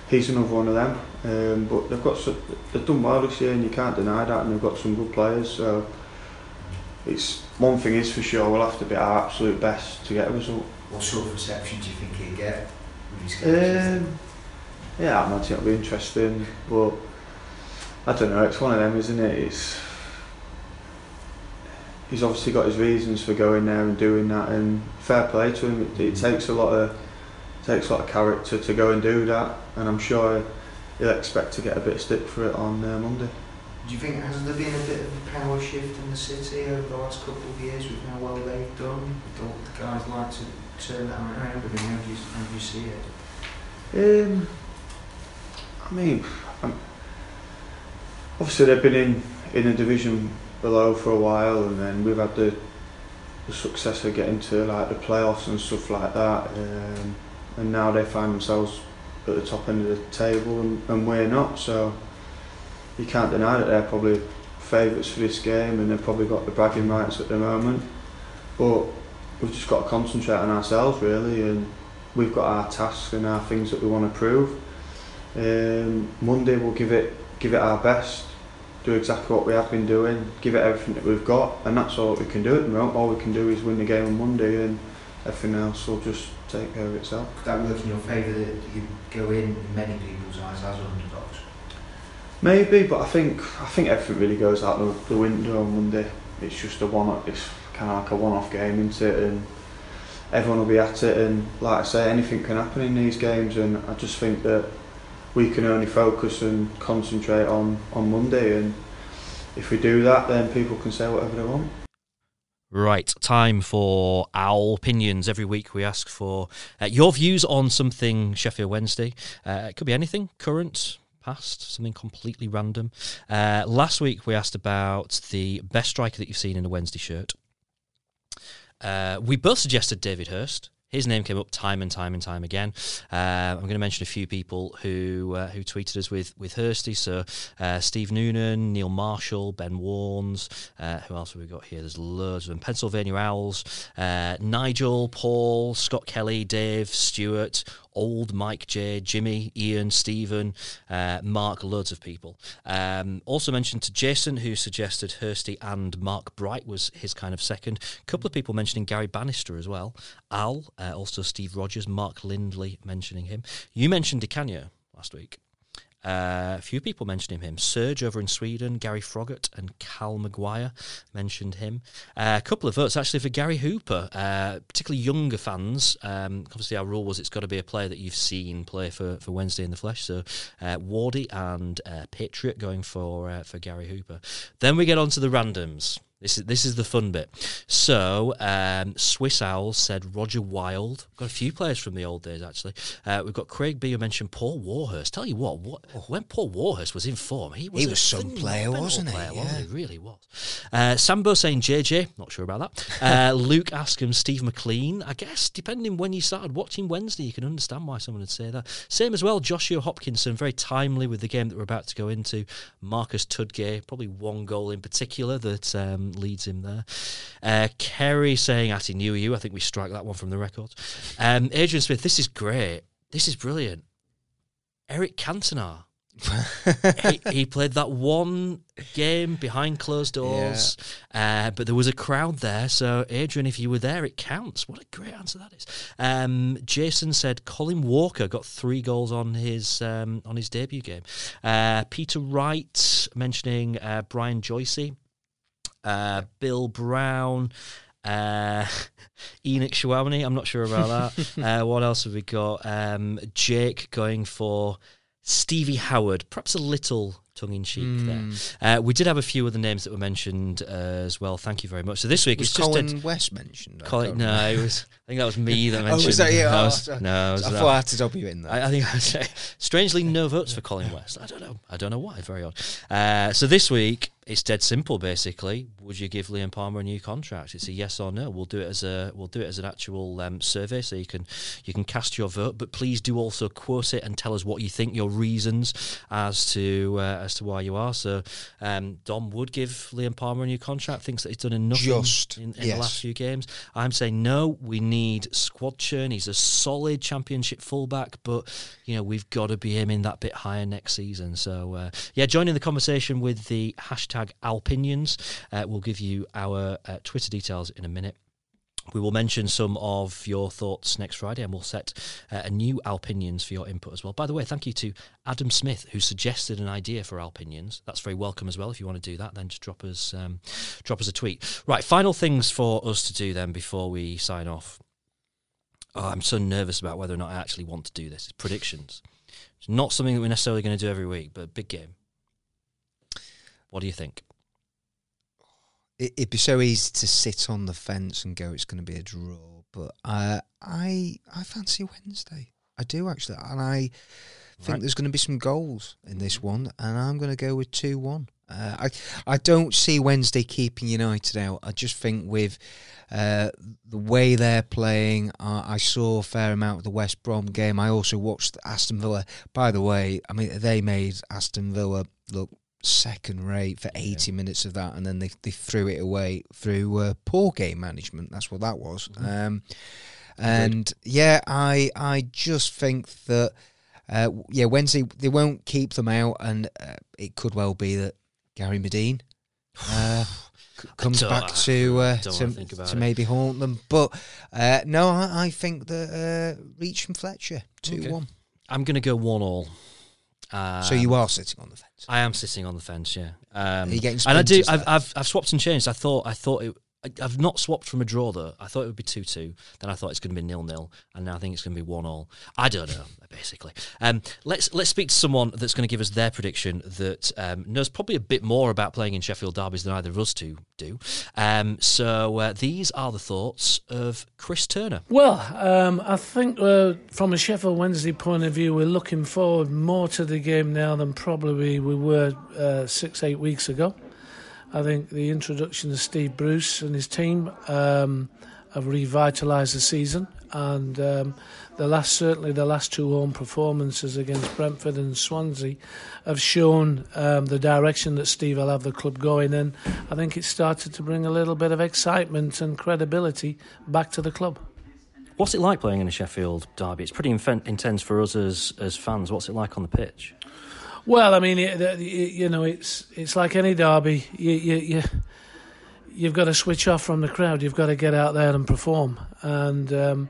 He's another one of them, um, but they've got so, they've done well this year, and you can't deny that. And they've got some good players, so it's one thing is for sure, we'll have to be our absolute best to get a result. What sort of reception do you think he'll get? Um, yeah, I imagine it'll be interesting, but I don't know. It's one of them, isn't it? It's he's obviously got his reasons for going there and doing that, and fair play to him. It, it takes a lot of. Takes a lot of character to go and do that, and I'm sure he'll expect to get a bit of stick for it on uh, Monday. Do you think hasn't there been a bit of a power shift in the city over the last couple of years with how well they've done? Don't the guys like to turn that around? I mean, how do you, how do you see it? Um, I mean, I'm, obviously they've been in in a division below for a while, and then we've had the, the success of getting to like the playoffs and stuff like that. Um, And now they find themselves at the top end of the table, and, and we're not. So you can't deny that they're probably favourites for this game, and they've probably got the bragging rights at the moment. But we've just got to concentrate on ourselves, really, and we've got our tasks and our things that we want to prove. Um, Monday we'll give it, give it our best, do exactly what we have been doing, give it everything that we've got, and that's all that we can do at the moment. All we can do is win the game on Monday, and everything else will just take care of itself. Could that work in your favour that you go in many people's eyes as underdogs? Maybe, but I think I think everything really goes out the, the window on Monday. It's just a one. It's kind of like a one-off game, isn't it? And everyone will be at it. And like I say, anything can happen in these games. And I just think that we can only focus and concentrate on on Monday. And if we do that, then people can say whatever they want. Right, time for our opinions. Every week we ask for uh, your views on something Sheffield Wednesday. Uh, it could be anything, current, past, something completely random. Uh, last week we asked about the best striker that you've seen in a Wednesday shirt. Uh, we both suggested David Hurst. His name came up time and time and time again. Uh, I'm going to mention a few people who uh, who tweeted us with with Hursty. So uh, Steve Noonan, Neil Marshall, Ben Warnes. Uh, who else have we got here? There's loads of them. Pennsylvania Owls, uh, Nigel, Paul, Scott Kelly, Dave, Stuart, old Mike J, Jimmy, Ian, Stephen, uh, Mark, loads of people. Um, also mentioned to Jason, who suggested Hursty and Mark Bright was his kind of second. A couple of people mentioning Gary Bannister as well. Al, uh, also Steve Rogers, Mark Lindley mentioning him. You mentioned DiCanio last week. Uh, a few people mentioning him. Serge over in Sweden, Gary Froggatt and Cal Maguire mentioned him. Uh, a couple of votes actually for Gary Hooper, uh, particularly younger fans. Um, obviously our rule was it's got to be a player that you've seen play for, for Wednesday in the flesh. So uh, Wardy and uh, Patriot going for uh, for Gary Hooper. Then we get on to the randoms. This is this is the fun bit. So, um, Swiss Owl said Roger Wilde. Got a few players from the old days, actually. Uh, we've got Craig B, who mentioned Paul Warhurst. Tell you what, what oh. when Paul Warhurst was in form, he was, he was some player, wasn't he? Player, yeah. Wasn't he? Really was. Uh, Sambo saying J J, not sure about that. Uh, Luke Askham, Steve McLean. I guess, depending when you started watching Wednesday, you can understand why someone would say that. Same as well, Joshua Hopkinson, very timely with the game that we're about to go into. Marcus Tudgay, probably one goal in particular that... Um, leads him there. Uh, Kerry saying, "Atty knew you." I think we strike that one from the record. Um, Adrian Smith, this is great. This is brilliant. Eric Cantona. he, he played that one game behind closed doors, yeah. uh, but there was a crowd there. So, Adrian, if you were there, it counts. What a great answer that is. Um, Jason said Colin Walker got three goals on his um, on his debut game. Uh, Peter Wright mentioning uh, Brian Joycey. Uh, Bill Brown, uh, Enoch Schwamney, I'm not sure about that. uh, what else have we got? Um, Jake going for Stevie Howard, perhaps a little tongue-in-cheek mm. there. Uh, we did have a few other names that were mentioned uh, as well. Thank you very much. So this week... Was it's Colin just a, West mentioned? Colin, no, it was, I think that was me that mentioned... Oh, was that you? I was, oh, no, I, was I thought I had to dub you in there. I, I think I was, strangely, no votes for Colin West. I don't know. I don't know why. Very odd. Uh, so this week... It's dead simple, basically. Would you give Liam Palmer a new contract? It's a yes or no. We'll do it as a we'll do it as an actual um, survey, so you can you can cast your vote. But please do also quote it and tell us what you think, your reasons as to uh, as to why you are. So um, Dom would give Liam Palmer a new contract. Thinks that he's done enough Just, in, in, in yes. the last few games. I'm saying no. We need squad churn. He's a solid Championship fullback, but you know we've got to be aiming that bit higher next season. So uh, yeah, join in the conversation with the hashtag Alpinions. Uh, we'll give you our uh, Twitter details in a minute. We will mention some of your thoughts next Friday, and we'll set uh, a new Alpinions for your input as well. By the way, thank you to Adam Smith, who suggested an idea for Alpinions. That's very welcome as well. If you want to do that, then just drop us um, drop us a tweet. Right, final things for us to do then before we sign off. Oh, I'm so nervous about whether or not I actually want to do this. It's predictions. It's not something that we're necessarily going to do every week, but big game. What do you think? It'd be so easy to sit on the fence and go, it's going to be a draw. But uh, I I fancy Wednesday. I do, actually. And I think right. there's going to be some goals in this one. And I'm going to go with two one. Uh, I I don't see Wednesday keeping United out. I just think with uh, the way they're playing, uh, I saw a fair amount of the West Brom game. I also watched Aston Villa. By the way, I mean, they made Aston Villa look second rate for eighty yeah. minutes of that, and then they they threw it away through uh, poor game management. That's what that was. Mm-hmm. Um, and Good. yeah, I I just think that uh, yeah Wednesday they won't keep them out, and uh, it could well be that Gary Medine uh, comes back to uh, to, to maybe haunt them. But uh, no, I, I think that uh, Reach and Fletcher two okay. one. I'm going to go one all. Um, so you are sitting on the fence. I am sitting on the fence, yeah. Um, are you getting and I do. I've, I've I've swapped and changed. I thought I thought it. I, I've not swapped from a draw though. I thought it would be two two. Then I thought it's going to be nil nil, and now I think it's going to be one all. I don't know. Basically, um, let's let's speak to someone that's going to give us their prediction that um, knows probably a bit more about playing in Sheffield derbies than either of us two do. Um, so uh, these are the thoughts of Chris Turner. Well, um, I think uh, from a Sheffield Wednesday point of view, we're looking forward more to the game now than probably we were uh, six eight weeks ago. I think the introduction of Steve Bruce and his team um, have revitalised the season, and um, the last certainly the last two home performances against Brentford and Swansea have shown um, the direction that Steve will have the club going in. I think it started to bring a little bit of excitement and credibility back to the club. What's it like playing in a Sheffield derby? It's pretty inf- intense for us as as fans. What's it like on the pitch? Well, I mean, it, it, you know, it's it's like any derby. You, you, you, you've got to switch off from the crowd. You've got to get out there and perform. And, um,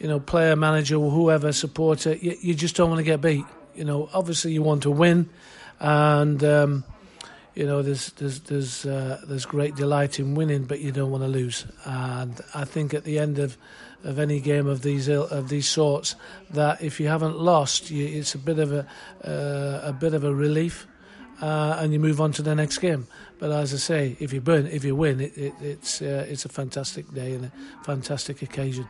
you know, player, manager, whoever, supporter, you, you just don't want to get beat. You know, obviously you want to win. And, um, you know, there's there's there's, uh, there's great delight in winning, but you don't want to lose. And I think at the end of... of any game of these of these sorts, that if you haven't lost, you, it's a bit of a uh, a bit of a relief, uh, and you move on to the next game. But as I say, if you burn, if you win, it, it, it's uh, it's a fantastic day and a fantastic occasion.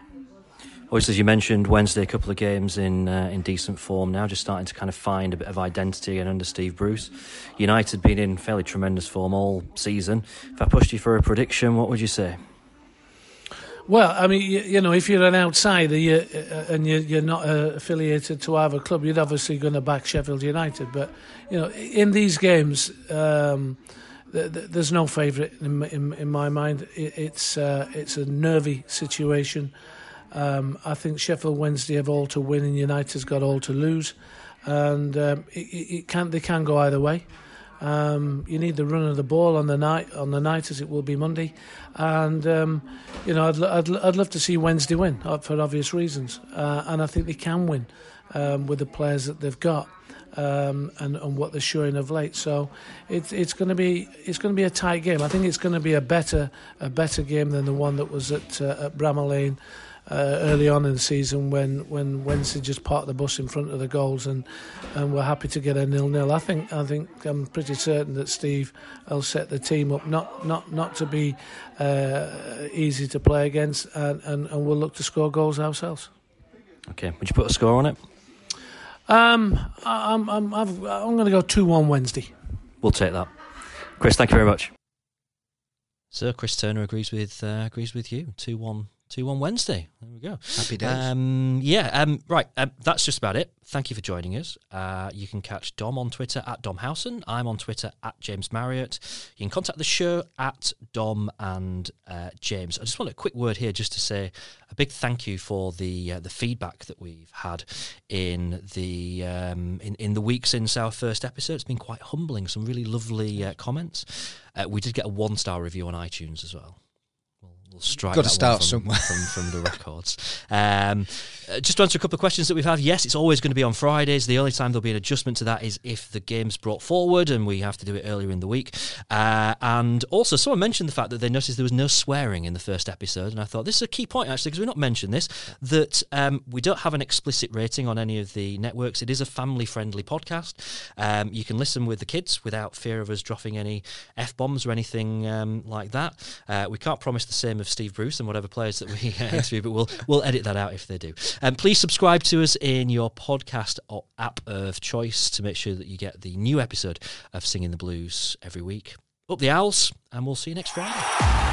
Obviously, as you mentioned, Wednesday, a couple of games in uh, in decent form now, just starting to kind of find a bit of identity again under Steve Bruce. United been in fairly tremendous form all season. If I pushed you for a prediction, what would you say? Well, I mean, you, you know, if you're an outsider you, uh, and you, you're not uh, affiliated to either club, you're obviously going to back Sheffield United. But, you know, in these games, um, th- th- there's no favourite in, in, in my mind. It, it's uh, it's a nervy situation. Um, I think Sheffield Wednesday have all to win and United's got all to lose. And um, it, it can, they can go either way. Um, you need the run of the ball on the night, on the night as it will be Monday, and um, you know I'd, I'd I'd love to see Wednesday win for obvious reasons, uh, and I think they can win um, with the players that they've got um, and, and what they're showing of late. So it's it's going to be it's going to be a tight game. I think it's going to be a better a better game than the one that was at uh, at Bramall Lane. Uh, early on in the season when, when Wednesday just parked the bus in front of the goals and, and we're happy to get a nil-nil. I think I think I'm pretty certain that Steve will set the team up not not, not to be uh, easy to play against and, and, and we'll look to score goals ourselves. Okay, would you put a score on it? Um, I, I'm I'm I've, I'm going to go two one Wednesday. We'll take that. Chris, thank you very much. So Chris Turner agrees with uh, agrees with you. two one. two one Wednesday. There we go. Happy days. Um, yeah, um, right. Um, that's just about it. Thank you for joining us. Uh, you can catch Dom on Twitter at Dom Howson. I'm on Twitter at James Marriott. You can contact the show at Dom and uh, James. I just want a quick word here just to say a big thank you for the uh, the feedback that we've had in the um, in, in the week since our first episode. It's been quite humbling. Some really lovely uh, comments. Uh, we did get a one-star review on iTunes as well. We'll strike Got to start from, somewhere from, from the records. Um, just to answer a couple of questions that we've had. Yes, it's always going to be on Fridays. The only time there'll be an adjustment to that is if the game's brought forward and we have to do it earlier in the week. Uh, and also, someone mentioned the fact that they noticed there was no swearing in the first episode, and I thought this is a key point actually because we've not mentioned this. That um, we don't have an explicit rating on any of the networks. It is a family-friendly podcast. Um, you can listen with the kids without fear of us dropping any F-bombs or anything um, like that. Uh, we can't promise the same of Steve Bruce and whatever players that we uh, interview, but we'll we'll edit that out if they do. Um, please subscribe to us in your podcast or app of choice to make sure that you get the new episode of Singing the Blues every week. Up the Owls, and we'll see you next Friday.